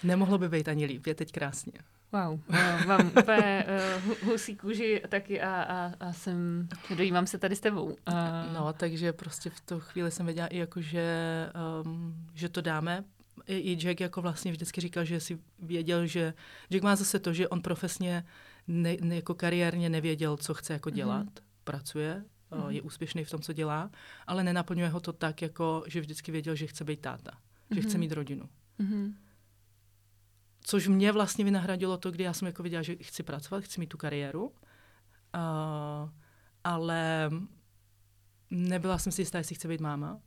nemohlo by být ani líp, je teď krásně. Wow, wow, mám úplně uh, husí kůži taky a, a, a jsem, dojímám se tady s tebou. Uh. No, takže prostě v tu chvíli jsem věděla i jako, že, um, že to dáme. I, i Jack jako vlastně vždycky říkal, že si věděl, že Jack má zase to, že on profesně ne, ne, jako kariérně nevěděl, co chce jako dělat, mm-hmm. pracuje, mm-hmm. je úspěšný v tom, co dělá, ale nenaplňuje ho to tak, jako, že vždycky věděl, že chce být táta, mm-hmm. že chce mít rodinu. Mm-hmm. Což mě vlastně vynahradilo to, kdy já jsem jako věděla, že chci pracovat, chci mít tu kariéru, uh, ale nebyla jsem si jistá, jestli chce být máma.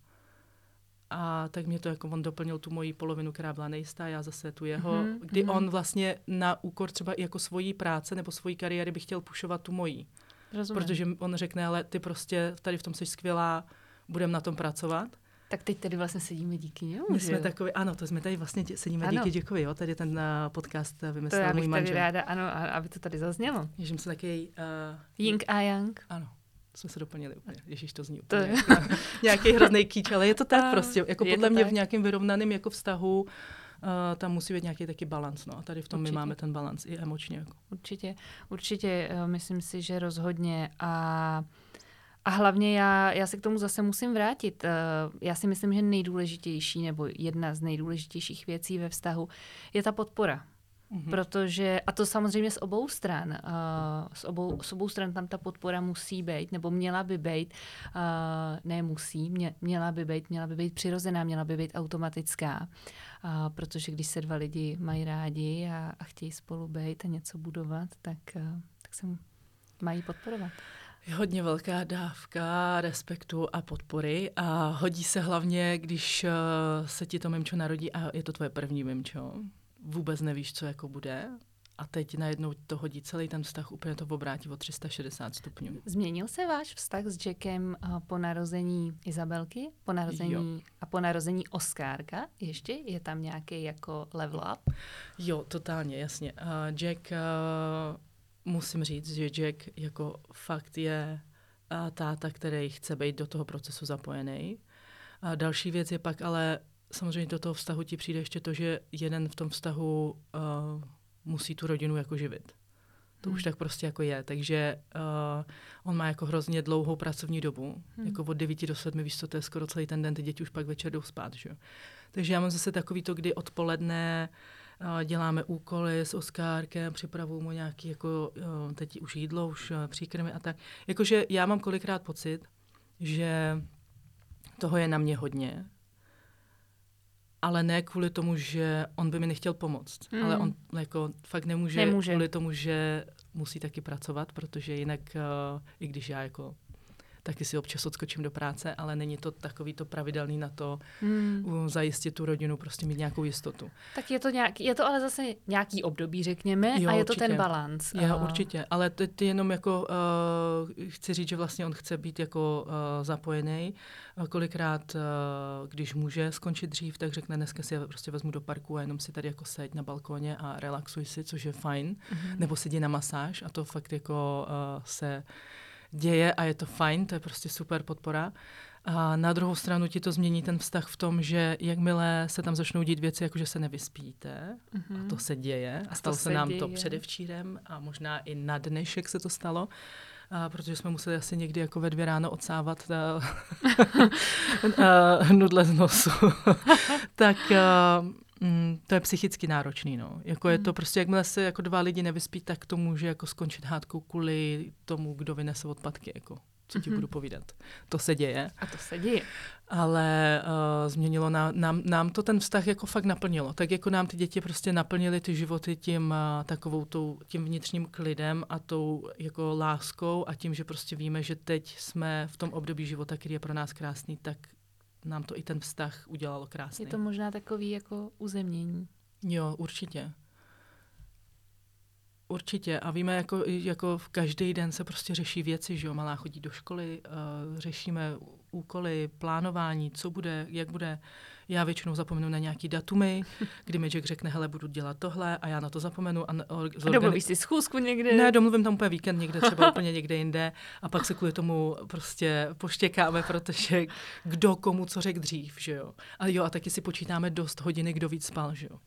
A tak mě to jako on doplnil tu moji polovinu, která byla nejistá, já zase tu jeho, mm-hmm. kdy mm-hmm. on vlastně na úkor třeba i jako svojí práce nebo svojí kariéry by chtěl pušovat tu moji. Rozumím. Protože on řekne, ale ty prostě tady v tom jsi skvělá, budem na tom pracovat. Tak teď tady vlastně sedíme díky němu. My jsme takový, ano, to jsme tady vlastně dě, sedíme ano. díky děkovi, jo, tady ten uh, podcast vymyslel můj manžel. To já bych tady ráda, ano, aby to tady zaznělo. Ježím se taky... Uh, Ying a Yang. Ano, jsme se doplnili úplně, ježiš, to zní úplně. To... Jak, na, nějaký hrozný kýč, ale je to tak a, prostě, jako podle mě tak. V nějakém vyrovnaném jako vztahu uh, tam musí být nějaký taky balans, no, a tady v tom určitě. My máme ten balans i emočně. Jako. Určitě, určitě, uh, myslím si, že rozhodně a... A hlavně já, já se k tomu zase musím vrátit. Já si myslím, že nejdůležitější nebo jedna z nejdůležitějších věcí ve vztahu je ta podpora. Mm-hmm. Protože, a to samozřejmě z obou stran, z obou, z obou stran tam ta podpora musí být, nebo měla by být, ne musí, mě, měla by být, měla by být přirozená, měla by být automatická. Protože když se dva lidi mají rádi a, a chtějí spolu být a něco budovat, tak, tak se mají podporovat. Hodně velká dávka respektu a podpory a hodí se hlavně, když se ti to mimčo narodí a je to tvoje první mimčo. Vůbec nevíš, co jako bude a teď najednou to hodí celý ten vztah, úplně to obrátí o tři sta šedesát stupňů. Změnil se váš vztah s Jackem po narození Izabelky po narození a po narození Oskárka? Ještě je tam nějaký jako level up? Jo, totálně, jasně. Uh, Jack... Uh, Musím říct, že Jack jako fakt je táta, který chce být do toho procesu zapojený. A další věc je pak, ale samozřejmě do toho vztahu ti přijde ještě to, že jeden v tom vztahu uh, musí tu rodinu jako živit. To hmm. už tak prostě jako je. Takže uh, on má jako hrozně dlouhou pracovní dobu. Hmm. Jako od devíti do sedmi, víš co, to je skoro celý ten den, ty děti už pak večer jdou spát, že? Takže já mám zase takový to, kdy odpoledne děláme úkoly s Oskárkem, připravuju mu nějaké jako, teď už jídlo, už příkrmy a tak. Jakože já mám kolikrát pocit, že toho je na mě hodně, ale ne kvůli tomu, že on by mi nechtěl pomoct, mm. ale on jako fakt nemůže, nemůže kvůli tomu, že musí taky pracovat, protože jinak, i když já jako taky si občas odskočím do práce, ale není to takový to pravidelný na to hmm. zajistit tu rodinu, prostě mít nějakou jistotu. Tak je to nějaký, je to ale zase nějaký období, řekněme, jo, a je určitě. To ten balans. Jo, určitě, ale ty, ty jenom jako uh, chci říct, že vlastně on chce být jako uh, zapojený. Kolikrát, uh, když může skončit dřív, tak řekne, dneska si je prostě vezmu do parku a jenom si tady jako seď na balkóně a relaxuj si, což je fajn, mm-hmm. nebo sedí na masáž a to fakt jako uh, se děje a je to fajn, to je prostě super podpora. A na druhou stranu ti to změní ten vztah v tom, že jakmile se tam začnou dít věci, jakože se nevyspíte, mm-hmm. a to se děje, a stalo se nám děje. To předevčírem a možná i na dnešek se to stalo, a protože jsme museli asi někdy jako ve dvě ráno odsávat ta nudle z nosu. Tak mm, to je psychicky náročný, no. Jako mm. je to prostě, jakmile se jako dva lidi nevyspí, tak to může jako skončit hádkou kvůli tomu, kdo vynese odpadky, jako. Co ti mm-hmm. budu povídat. To se děje. A to se děje. Ale uh, změnilo nám, nám, nám to ten vztah jako fakt naplnilo. Tak jako nám ty děti prostě naplnily ty životy tím uh, takovou tou, tím vnitřním klidem a tou jako láskou a tím, že prostě víme, že teď jsme v tom období života, který je pro nás krásný, tak nám to i ten vztah udělalo krásný. Je to možná takový jako uzemnění. Jo, určitě. Určitě. A víme, jako, jako v každý den se prostě řeší věci, že jo, malá chodí do školy, uh, řešíme úkoly, plánování, co bude, jak bude, Já většinou zapomenu na nějaký datumy, kdy mi Jake řekne, hele, budu dělat tohle a já na to zapomenu. A zorganiz... domluvíš si schůzku někde? Ne, domluvím tam úplně víkend někde, třeba úplně někde jinde. A pak se kvůli tomu prostě poštěkáme, protože kdo komu co řekl dřív, že jo. A jo, a taky si počítáme dost hodiny, kdo víc spal, že jo.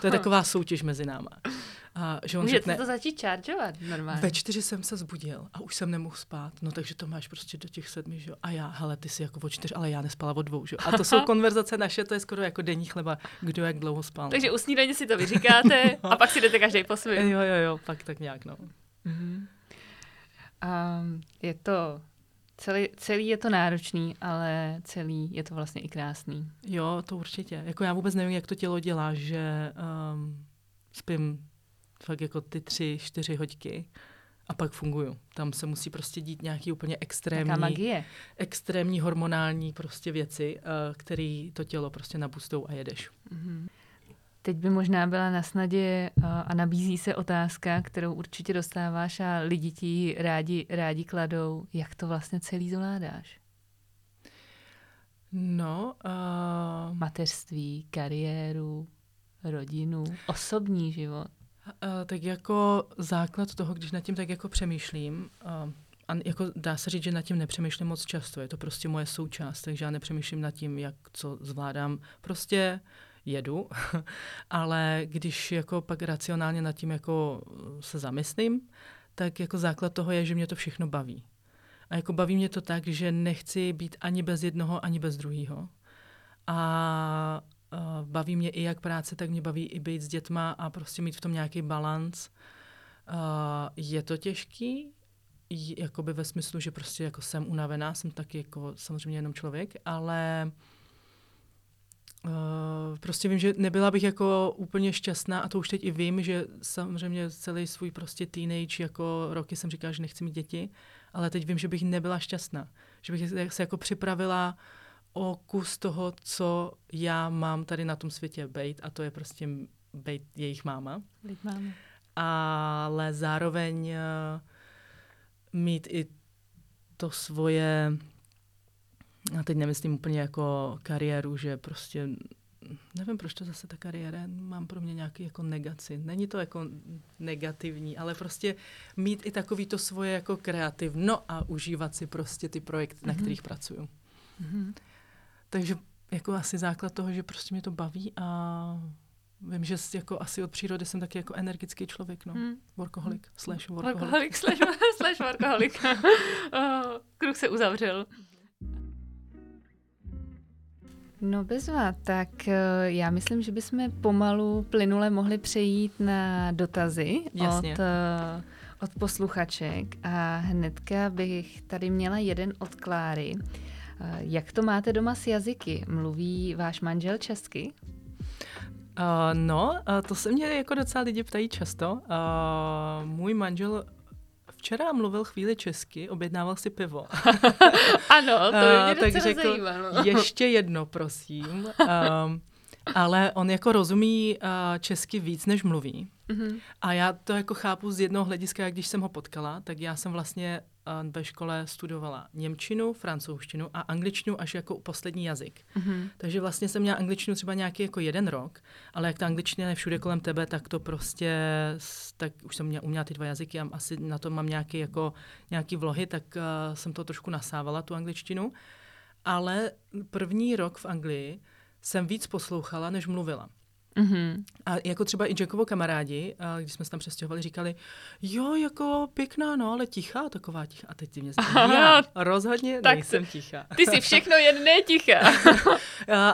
To je taková soutěž mezi náma. A že on můžete řekne, to začít čaržovat normálně. Ve čtyři jsem se zbudil a už jsem nemohl spát, no takže to máš prostě do těch sedmi, že jo. A já, hele, ty jsi jako o čtyř, ale já nespala o dvou, že jo. A to jsou konverzace naše, to je skoro jako denní chleba, kdo jak dlouho spal. Takže u snídaně si to vyříkáte no. A pak si jdete každý po svým. Jo, jo, jo, pak tak nějak, no. Mm-hmm. Um, je to... Celý, celý je to náročný, ale celý je to vlastně i krásný. Jo, to určitě. Jako já vůbec nevím, jak to tělo dělá, že um, spím fakt jako ty tři, čtyři hoďky a pak funguju. Tam se musí prostě dít nějaký úplně extrémní, extrémní hormonální prostě věci, uh, které to tělo prostě nabustou a jedeš. Mm-hmm. Teď by možná byla na snadě a nabízí se otázka, kterou určitě dostáváš a lidi ti rádi, rádi kladou. Jak to vlastně celý zvládáš? No. Uh... Mateřství, kariéru, rodinu, osobní život. Uh, tak jako základ toho, když nad tím tak jako přemýšlím, uh... a jako dá se říct, že nad tím nepřemýšlím moc často. Je to prostě moje součást, takže já nepřemýšlím nad tím, jak co zvládám. Prostě jedu, ale když jako pak racionálně nad tím jako se zamyslím, tak jako základ toho je, že mě to všechno baví. A jako baví mě to tak, že nechci být ani bez jednoho, ani bez druhého. A baví mě i jak práce, tak mě baví i být s dětma a prostě mít v tom nějaký balanc. Je to těžký, jakoby ve smyslu, že prostě jako jsem unavená, jsem taky jako samozřejmě jenom člověk, ale Uh, prostě vím, že nebyla bych jako úplně šťastná a to už teď i vím, že samozřejmě celý svůj prostě teenage jako roky jsem říkala, že nechci mít děti, ale teď vím, že bych nebyla šťastná. Že bych se jako připravila o kus toho, co já mám tady na tom světě bejt a to je prostě bejt jejich máma. Bejt máma. Ale zároveň uh, mít i to svoje... A teď nemyslím úplně jako kariéru, že prostě, nevím, proč to zase ta kariéra, mám pro mě nějaký jako negaci. Není to jako negativní, ale prostě mít i takový to svoje jako kreativno a užívat si prostě ty projekty, mm-hmm. na kterých pracuju. Mm-hmm. Takže jako asi základ toho, že prostě mě to baví a vím, že jako asi od přírody jsem taky jako energický člověk, no. Hmm. Workoholik slash workoholik. Workoholik slash, slash workoholik. Oh, kruh se uzavřel. No bezva, tak já myslím, že bychom pomalu plynule mohli přejít na dotazy od, od posluchaček a hnedka bych tady měla jeden od Kláry. Jak to máte doma s jazyky? Mluví váš manžel česky? Uh, no, to se mě jako docela lidi ptají často. Uh, můj manžel včera mluvil chvíli česky, objednával si pivo. Ano, to mě docela tak řekl, zajímá, no. Ještě jedno, prosím. Um, ale on jako rozumí uh, česky víc, než mluví. Mm-hmm. A já to jako chápu z jednoho hlediska, jak když jsem ho potkala, tak já jsem vlastně uh, ve škole studovala němčinu, francouzštinu a angličtinu až jako poslední jazyk. Mm-hmm. Takže vlastně jsem měla angličtinu třeba nějaký jako jeden rok, ale jak ta angličtina je všude kolem tebe, tak to prostě, tak už jsem měla, uměla ty dva jazyky a asi na to mám nějaký, jako, nějaký vlohy, tak uh, jsem to trošku nasávala, tu angličtinu. Ale první rok v Anglii jsem víc poslouchala, než mluvila. Mm-hmm. A jako třeba i Jakeovo kamarádi, když jsme se tam přestěhovali, říkali, jo, jako pěkná, no, ale tichá, taková tichá. A teď ty mě znamená, já rozhodně tak nejsem tichá. Ty jsi všechno jen netichá.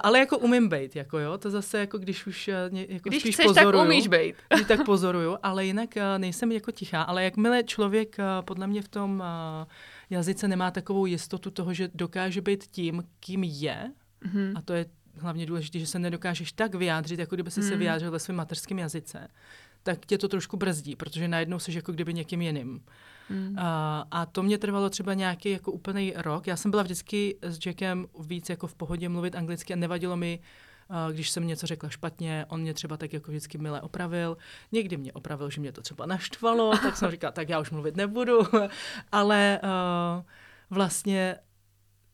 Ale jako umím bejt, jako jo, to zase jako když už jako když spíš chceš, pozoruju. Když tak umíš bejt. Když tak pozoruju, ale jinak nejsem jako tichá. Ale jakmile člověk podle mě v tom jazyce nemá takovou jistotu toho, že dokáže být tím, kým je, mm-hmm. a to je hlavně důležité, že se nedokážeš tak vyjádřit, jako kdyby jsi mm. se vyjádřil ve svém mateřském jazyce, tak tě to trošku brzdí, protože najednou jsi jako kdyby někým jiným. Mm. Uh, a to mě trvalo třeba nějaký jako úplný rok. Já jsem byla vždycky s Jakem víc jako v pohodě mluvit anglicky a nevadilo mi, uh, když jsem něco řekla špatně, on mě třeba tak jako vždycky mile opravil. Někdy mě opravil, že mě to třeba naštvalo, tak jsem říkala, tak já už mluvit nebudu. Ale uh, vlastně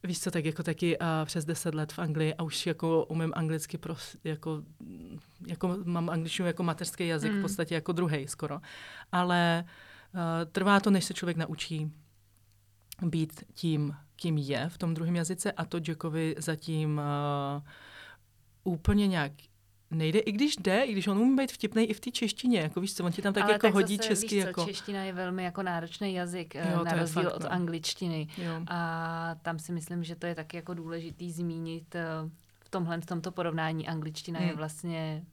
Víš co, tak jako taky uh, přes deset let v Anglii a už jako umím anglicky, pros, jako, jako mám angličtinu jako mateřský jazyk mm. v podstatě jako druhej skoro. Ale uh, trvá to, než se člověk naučí být tím, kým je v tom druhém jazyce a to Jakeovi zatím uh, úplně nějak nejde, i když jde, i když on umí být vtipnej i v té češtině, jako víš co, on ti tam tak ale jako tak hodí zase, česky. Ale jako... čeština je velmi jako náročný jazyk, jo, na rozdíl fakt, od no. angličtiny. Jo. A tam si myslím, že to je taky jako důležitý zmínit v tomhle, v tomto porovnání. Angličtina hmm. je vlastně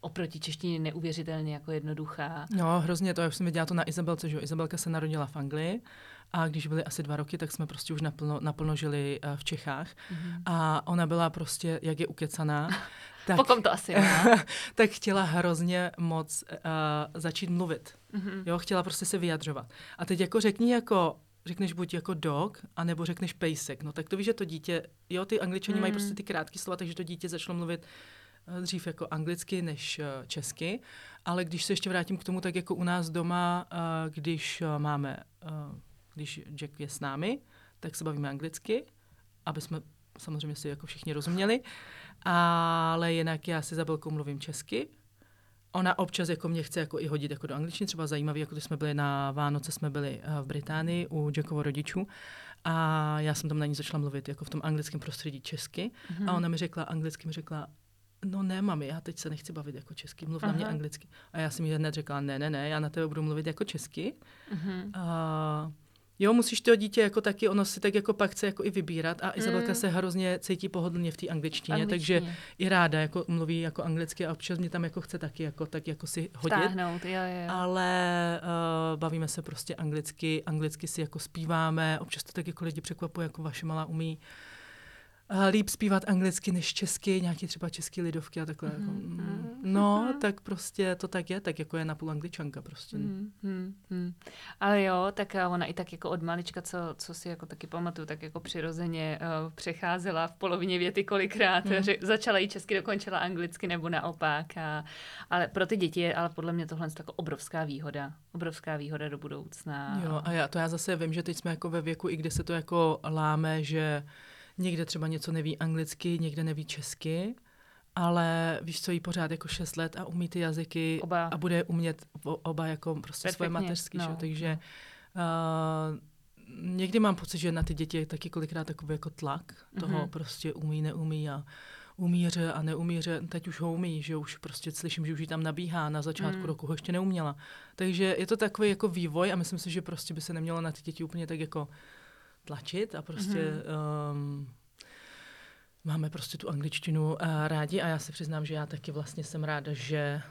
oproti češtině neuvěřitelně jako jednoduchá. No, hrozně to, já jsem viděla to na Izabelce, že jo, Izabelka se narodila v Anglii. A když byly asi dva roky, tak jsme prostě už naplno, naplno žili uh, v Čechách. Mm-hmm. A ona byla prostě, jak je ukecaná. Tak, po kom to asi má. Tak chtěla hrozně moc uh, začít mluvit. Mm-hmm. Jo, chtěla prostě se vyjadřovat. A teď jako řekni jako, řekneš buď jako dog, anebo řekneš pejsek. No tak to víš, že to dítě, jo, ty Angličani mm. mají prostě ty krátké slova, takže to dítě začalo mluvit dřív jako anglicky než uh, česky. Ale když se ještě vrátím k tomu, tak jako u nás doma, uh, když uh, máme... Uh, Když Jack je s námi, tak se bavíme anglicky, aby jsme samozřejmě si jako všichni rozuměli. Ale jinak já si za Belkou mluvím česky. Ona občas jako mě chce jako i hodit jako do angličtiny, třeba zajímavý, jako když jsme byli na Vánoce, jsme byli v Británii u Jackovo rodičů a já jsem tam na ní začala mluvit jako v tom anglickém prostředí česky. Mm-hmm. A ona mi řekla anglicky, mi řekla, no ne, mami, já teď se nechci bavit jako česky, mluv Aha. na mě anglicky. A já jsem jí hned řekla, ne, ne, ne, já na tebe budu mluvit jako česky. Mm-hmm. A jo, musíš to dítě jako taky, ono si tak jako pak chce jako i vybírat a Izabelka mm. se hrozně cítí pohodlně v té angličtině, angličtině, takže i ráda jako mluví jako anglicky a občas mě tam jako chce taky jako tak jako si hodit. Vtáhnout, jo, jo. Ale uh, bavíme se prostě anglicky, anglicky si jako zpíváme, občas to tak jako lidi překvapuje, jako vaše malá umí uh, líp zpívat anglicky než česky, nějaký třeba český lidovky a takhle. Mm. Jako, mm. No, tak prostě to tak je, tak jako je napůl angličanka prostě. Hmm, hmm, hmm. Ale jo, tak ona i tak jako od malička, co, co si jako taky pamatuju, tak jako přirozeně uh, přecházela v polovině věty kolikrát, hmm. že začala jí česky, dokončila anglicky nebo naopak. A, ale pro ty děti je ale podle mě tohle je jako obrovská výhoda. Obrovská výhoda do budoucna. Jo, a já, to já zase vím, že teď jsme jako ve věku, i kde se to jako láme, že někde třeba něco neví anglicky, někde neví česky. Ale víš co, jí pořád jako šest let a umí ty jazyky oba. A bude umět oba jako prostě perfektně, svoje mateřský. No. Takže uh, někdy mám pocit, že na ty děti je taky kolikrát takový jako tlak toho mm-hmm. prostě umí, neumí a umíře a neumíře. Teď už ho umí, že už prostě slyším, že už ji tam nabíhá, na začátku mm. roku ho ještě neuměla. Takže je to takový jako vývoj a myslím si, že prostě by se nemělo na ty děti úplně tak jako tlačit a prostě... Mm-hmm. Um, Máme prostě tu angličtinu uh, rádi a já se přiznám, že já taky vlastně jsem ráda, že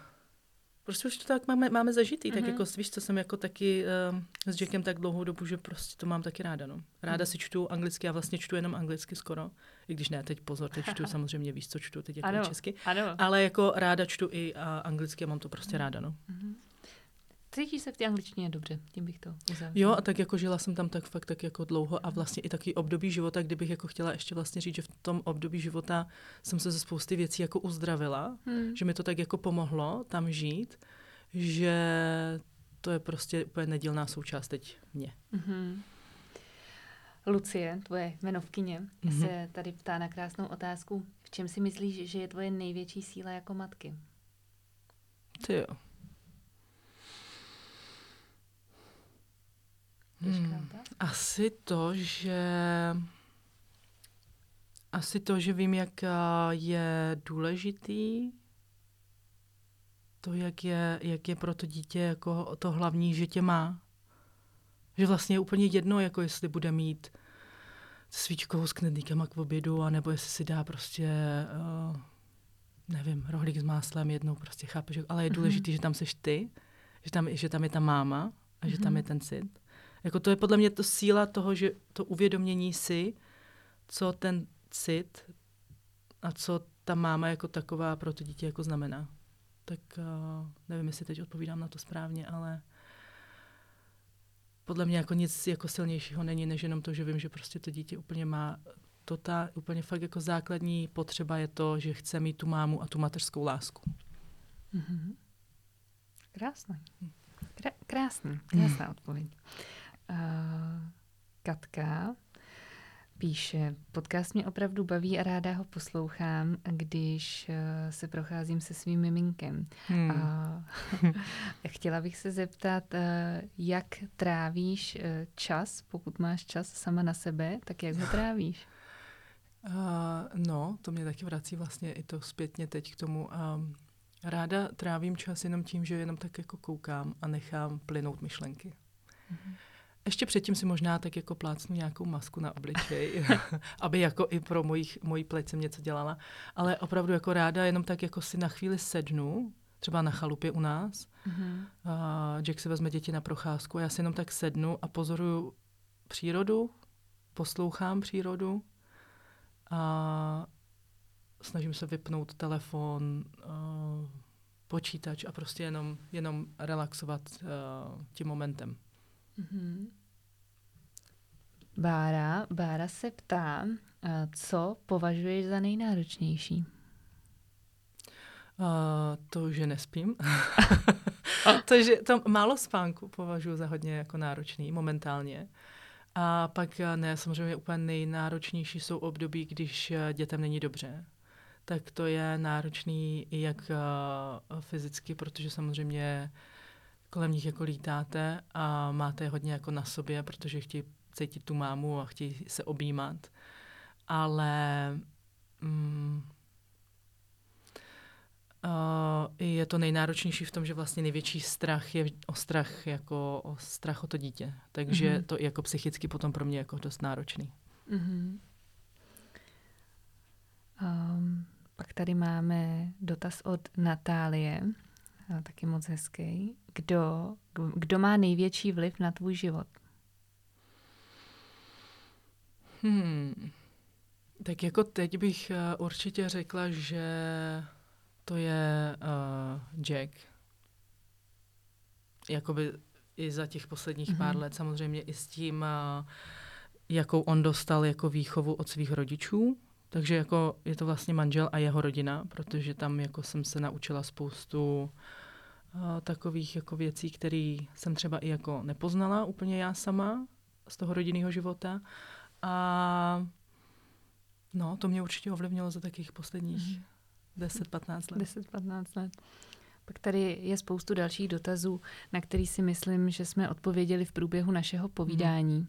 prostě už to tak máme, máme zažitý. Mm-hmm. Tak jako víš, co jsem jako taky uh, s Jackem tak dlouhou dobu, že prostě to mám taky ráda. No. Ráda mm-hmm. si čtu anglicky, já vlastně čtu jenom anglicky skoro. I když ne, teď pozor, teď čtu samozřejmě víš, co čtu, teď jako ano, česky. Ano. Ale jako ráda čtu i uh, anglicky a mám to prostě mm-hmm. ráda. No. Mm-hmm. Cítíš se v té angličtině dobře, tím bych to uzavřela. Jo, a tak jako žila jsem tam tak fakt tak jako dlouho a vlastně i taky období života, kdybych jako chtěla ještě vlastně říct, že v tom období života jsem se ze spousty věcí jako uzdravila, hmm. že mi to tak jako pomohlo tam žít, že to je prostě úplně nedílná součást teď mě. Mm-hmm. Lucie, tvoje jmenovkyně, mm-hmm. se tady ptá na krásnou otázku. V čem si myslíš, že je tvoje největší síla jako matky? Ty jo. Hmm, asi to, že asi to, že vím, jak je důležitý to, jak je, jak je pro to dítě jako to hlavní, že tě má. Že vlastně je úplně jedno, jako jestli bude mít svíčkou s knedlíkama k obědu, anebo jestli si dá prostě uh, nevím, rohlík s máslem jednou, prostě chápeš, ale je důležitý, mm-hmm. že tam seš ty, že tam, že tam je ta máma a že mm-hmm. tam je ten syn. Jako to je podle mě to síla toho, že to uvědomění si, co ten cit a co ta máma jako taková pro to dítě jako znamená. Tak uh, nevím, jestli teď odpovídám na to správně, ale podle mě jako nic jako silnějšího není, než jenom to, že vím, že prostě to dítě úplně má to ta úplně fakt jako základní potřeba je to, že chce mít tu mámu a tu mateřskou lásku. Mm-hmm. Krásný. Krá, krásný. Krásná odpověď. Uh, Katka, Píše, podcast mě opravdu baví a ráda ho poslouchám, když se procházím se svým miminkem. Hmm. A chtěla bych se zeptat, jak trávíš čas, pokud máš čas sama na sebe, tak jak ho trávíš? Uh, no, to mě taky vrací vlastně i to zpětně teď k tomu. Um, ráda trávím čas jenom tím, že jenom tak jako koukám a nechám plynout myšlenky. Hmm. Ještě předtím si možná tak jako plácnu nějakou masku na obličej, aby jako i pro mojich, mojí pleť jsem něco dělala. Ale opravdu jako ráda jenom tak jako si na chvíli sednu, třeba na chalupě u nás. Mm-hmm. A Jake si vezme děti na procházku a já si jenom tak sednu a pozoruju přírodu, poslouchám přírodu a snažím se vypnout telefon, počítač a prostě jenom, jenom relaxovat tím momentem. Mm-hmm. Bára, Bára se ptá, co považuješ za nejnáročnější? Uh, to, že nespím. to, že to málo spánku považuji za hodně jako náročný momentálně. A pak ne, samozřejmě úplně nejnáročnější jsou období, když dětem není dobře. Tak to je náročný i jak uh, fyzicky, protože samozřejmě kolem nich jako lítáte a máte hodně jako na sobě, protože chtějí cítit tu mámu a chtějí se objímat. Ale mm, uh, je to nejnáročnější v tom, že vlastně největší strach je o strach, jako o strach o to dítě. Takže mm-hmm. to i jako psychicky potom pro mě jako dost náročný. Mm-hmm. Um, pak tady máme dotaz od Natálie. A taky moc hezký. Kdo, kdo má největší vliv na tvůj život? Hmm. Tak jako teď bych určitě řekla, že to je uh, Jake. Jakoby i za těch posledních mm-hmm. pár let, samozřejmě i s tím, uh, jakou on dostal jako výchovu od svých rodičů. Takže jako je to vlastně manžel a jeho rodina, protože tam jako jsem se naučila spoustu uh, takových jako věcí, které jsem třeba i jako nepoznala úplně já sama z toho rodinného života. A no, to mě určitě ovlivnilo za takých posledních deset patnáct let. deset patnáct let. Pak tady je spoustu dalších dotazů, na který si myslím, že jsme odpověděli v průběhu našeho povídání. Hmm.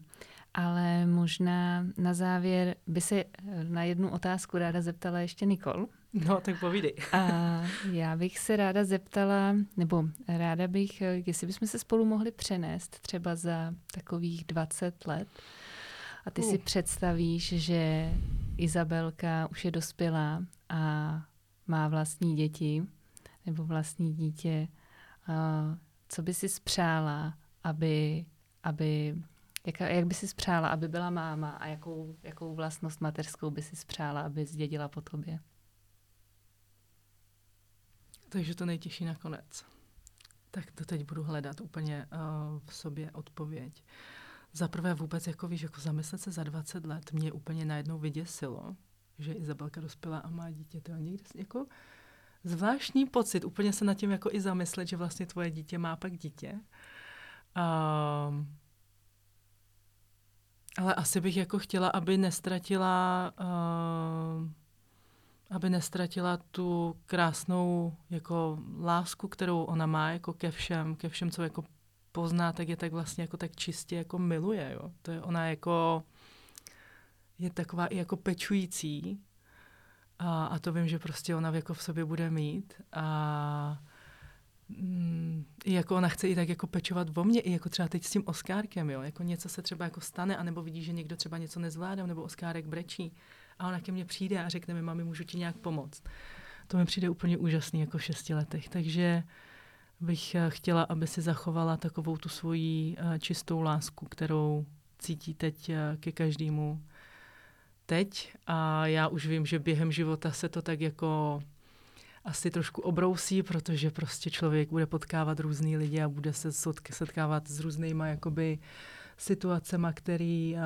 Ale možná na závěr by se na jednu otázku ráda zeptala ještě Nikol. No, tak povídej. A já bych se ráda zeptala, nebo ráda bych, jestli bychom se spolu mohli přenést třeba za takových dvacet let. A ty uh. si představíš, že Izabelka už je dospělá a má vlastní děti, nebo vlastní dítě. Co by si spřála, aby... aby Jak, jak by si spřála, aby byla máma a jakou, jakou vlastnost mateřskou by si spřála, aby zdědila po tobě? Takže to nejtěžší nakonec. Tak to teď budu hledat úplně uh, v sobě odpověď. Za prvé vůbec, jako víš, jako zamyslet se za dvacet let mě úplně najednou vyděsilo, že Izabelka dospěla a má dítě. To někde jako zvláštní pocit, úplně se nad tím jako i zamyslet, že vlastně tvoje dítě má pak dítě. Uh, Ale asi bych jako chtěla, aby nestratila, uh, aby nestratila tu krásnou jako lásku, kterou ona má jako ke všem, ke všem, co jako pozná, tak je tak vlastně jako tak čistě jako miluje, jo. To je ona jako je taková i jako pečující. A, a to vím, že prostě ona jako v sobě bude mít a Mm, jako ona chce i tak jako pečovat o mě, i jako třeba teď s tím Oskárkem, jo, jako něco se třeba jako stane, anebo vidí, že někdo třeba něco nezvládá, nebo Oskárek brečí a ona ke mně přijde a řekne mi, mami, můžu ti nějak pomoct. To mi přijde úplně úžasný, jako v šesti letech, takže bych chtěla, aby si zachovala takovou tu svoji čistou lásku, kterou cítí teď ke každému teď a já už vím, že během života se to tak jako asi trošku obrousí, protože prostě člověk bude potkávat různý lidi a bude se setkávat s různýma jakoby situacema, který uh,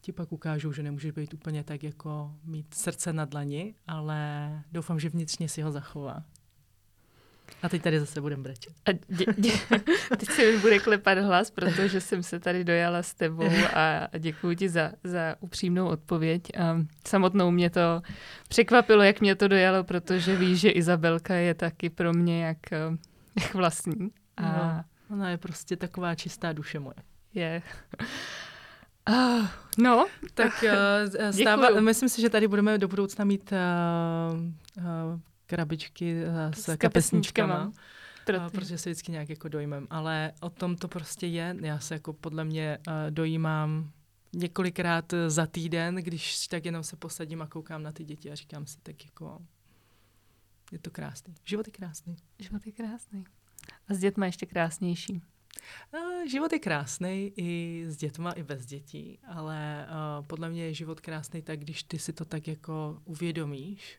ti pak ukážou, že nemůžeš být úplně tak jako mít srdce na dlani, ale doufám, že vnitřně si ho zachová. A teď tady zase budem brečet. Dě, dě, teď se mi bude klepat hlas, protože jsem se tady dojala s tebou a děkuji ti za, za upřímnou odpověď. A samotnou mě to překvapilo, jak mě to dojalo, protože víš, že Izabelka je taky pro mě jak, jak vlastní. A no, ona je prostě taková čistá duše moje. Je. Uh, no, tak uh, stává, myslím si, že tady budeme do budoucna mít uh, uh, krabičky s, s kapesníčkama, kapesníčkama. Protože se vždycky nějak jako dojmem. Ale o tom to prostě je. Já se jako podle mě dojímám několikrát za týden, když tak jenom se posadím a koukám na ty děti a říkám si, tak jako je to krásný. Život je krásný. Život je krásný. A s dětma ještě krásnější. Život je krásný i s dětma, i bez dětí, ale uh, podle mě je život krásný tak, když ty si to tak jako uvědomíš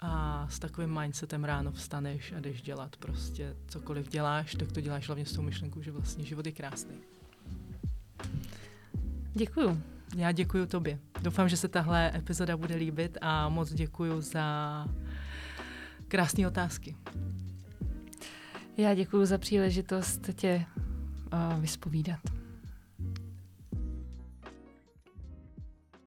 a s takovým mindsetem ráno vstaneš a jdeš dělat prostě cokoliv děláš, tak to děláš hlavně s tou myšlenkou, že vlastně život je krásný. Děkuju. Já děkuju tobě. Doufám, že se tahle epizoda bude líbit a moc děkuju za krásné otázky. Já děkuju za příležitost tě uh, vyspovídat.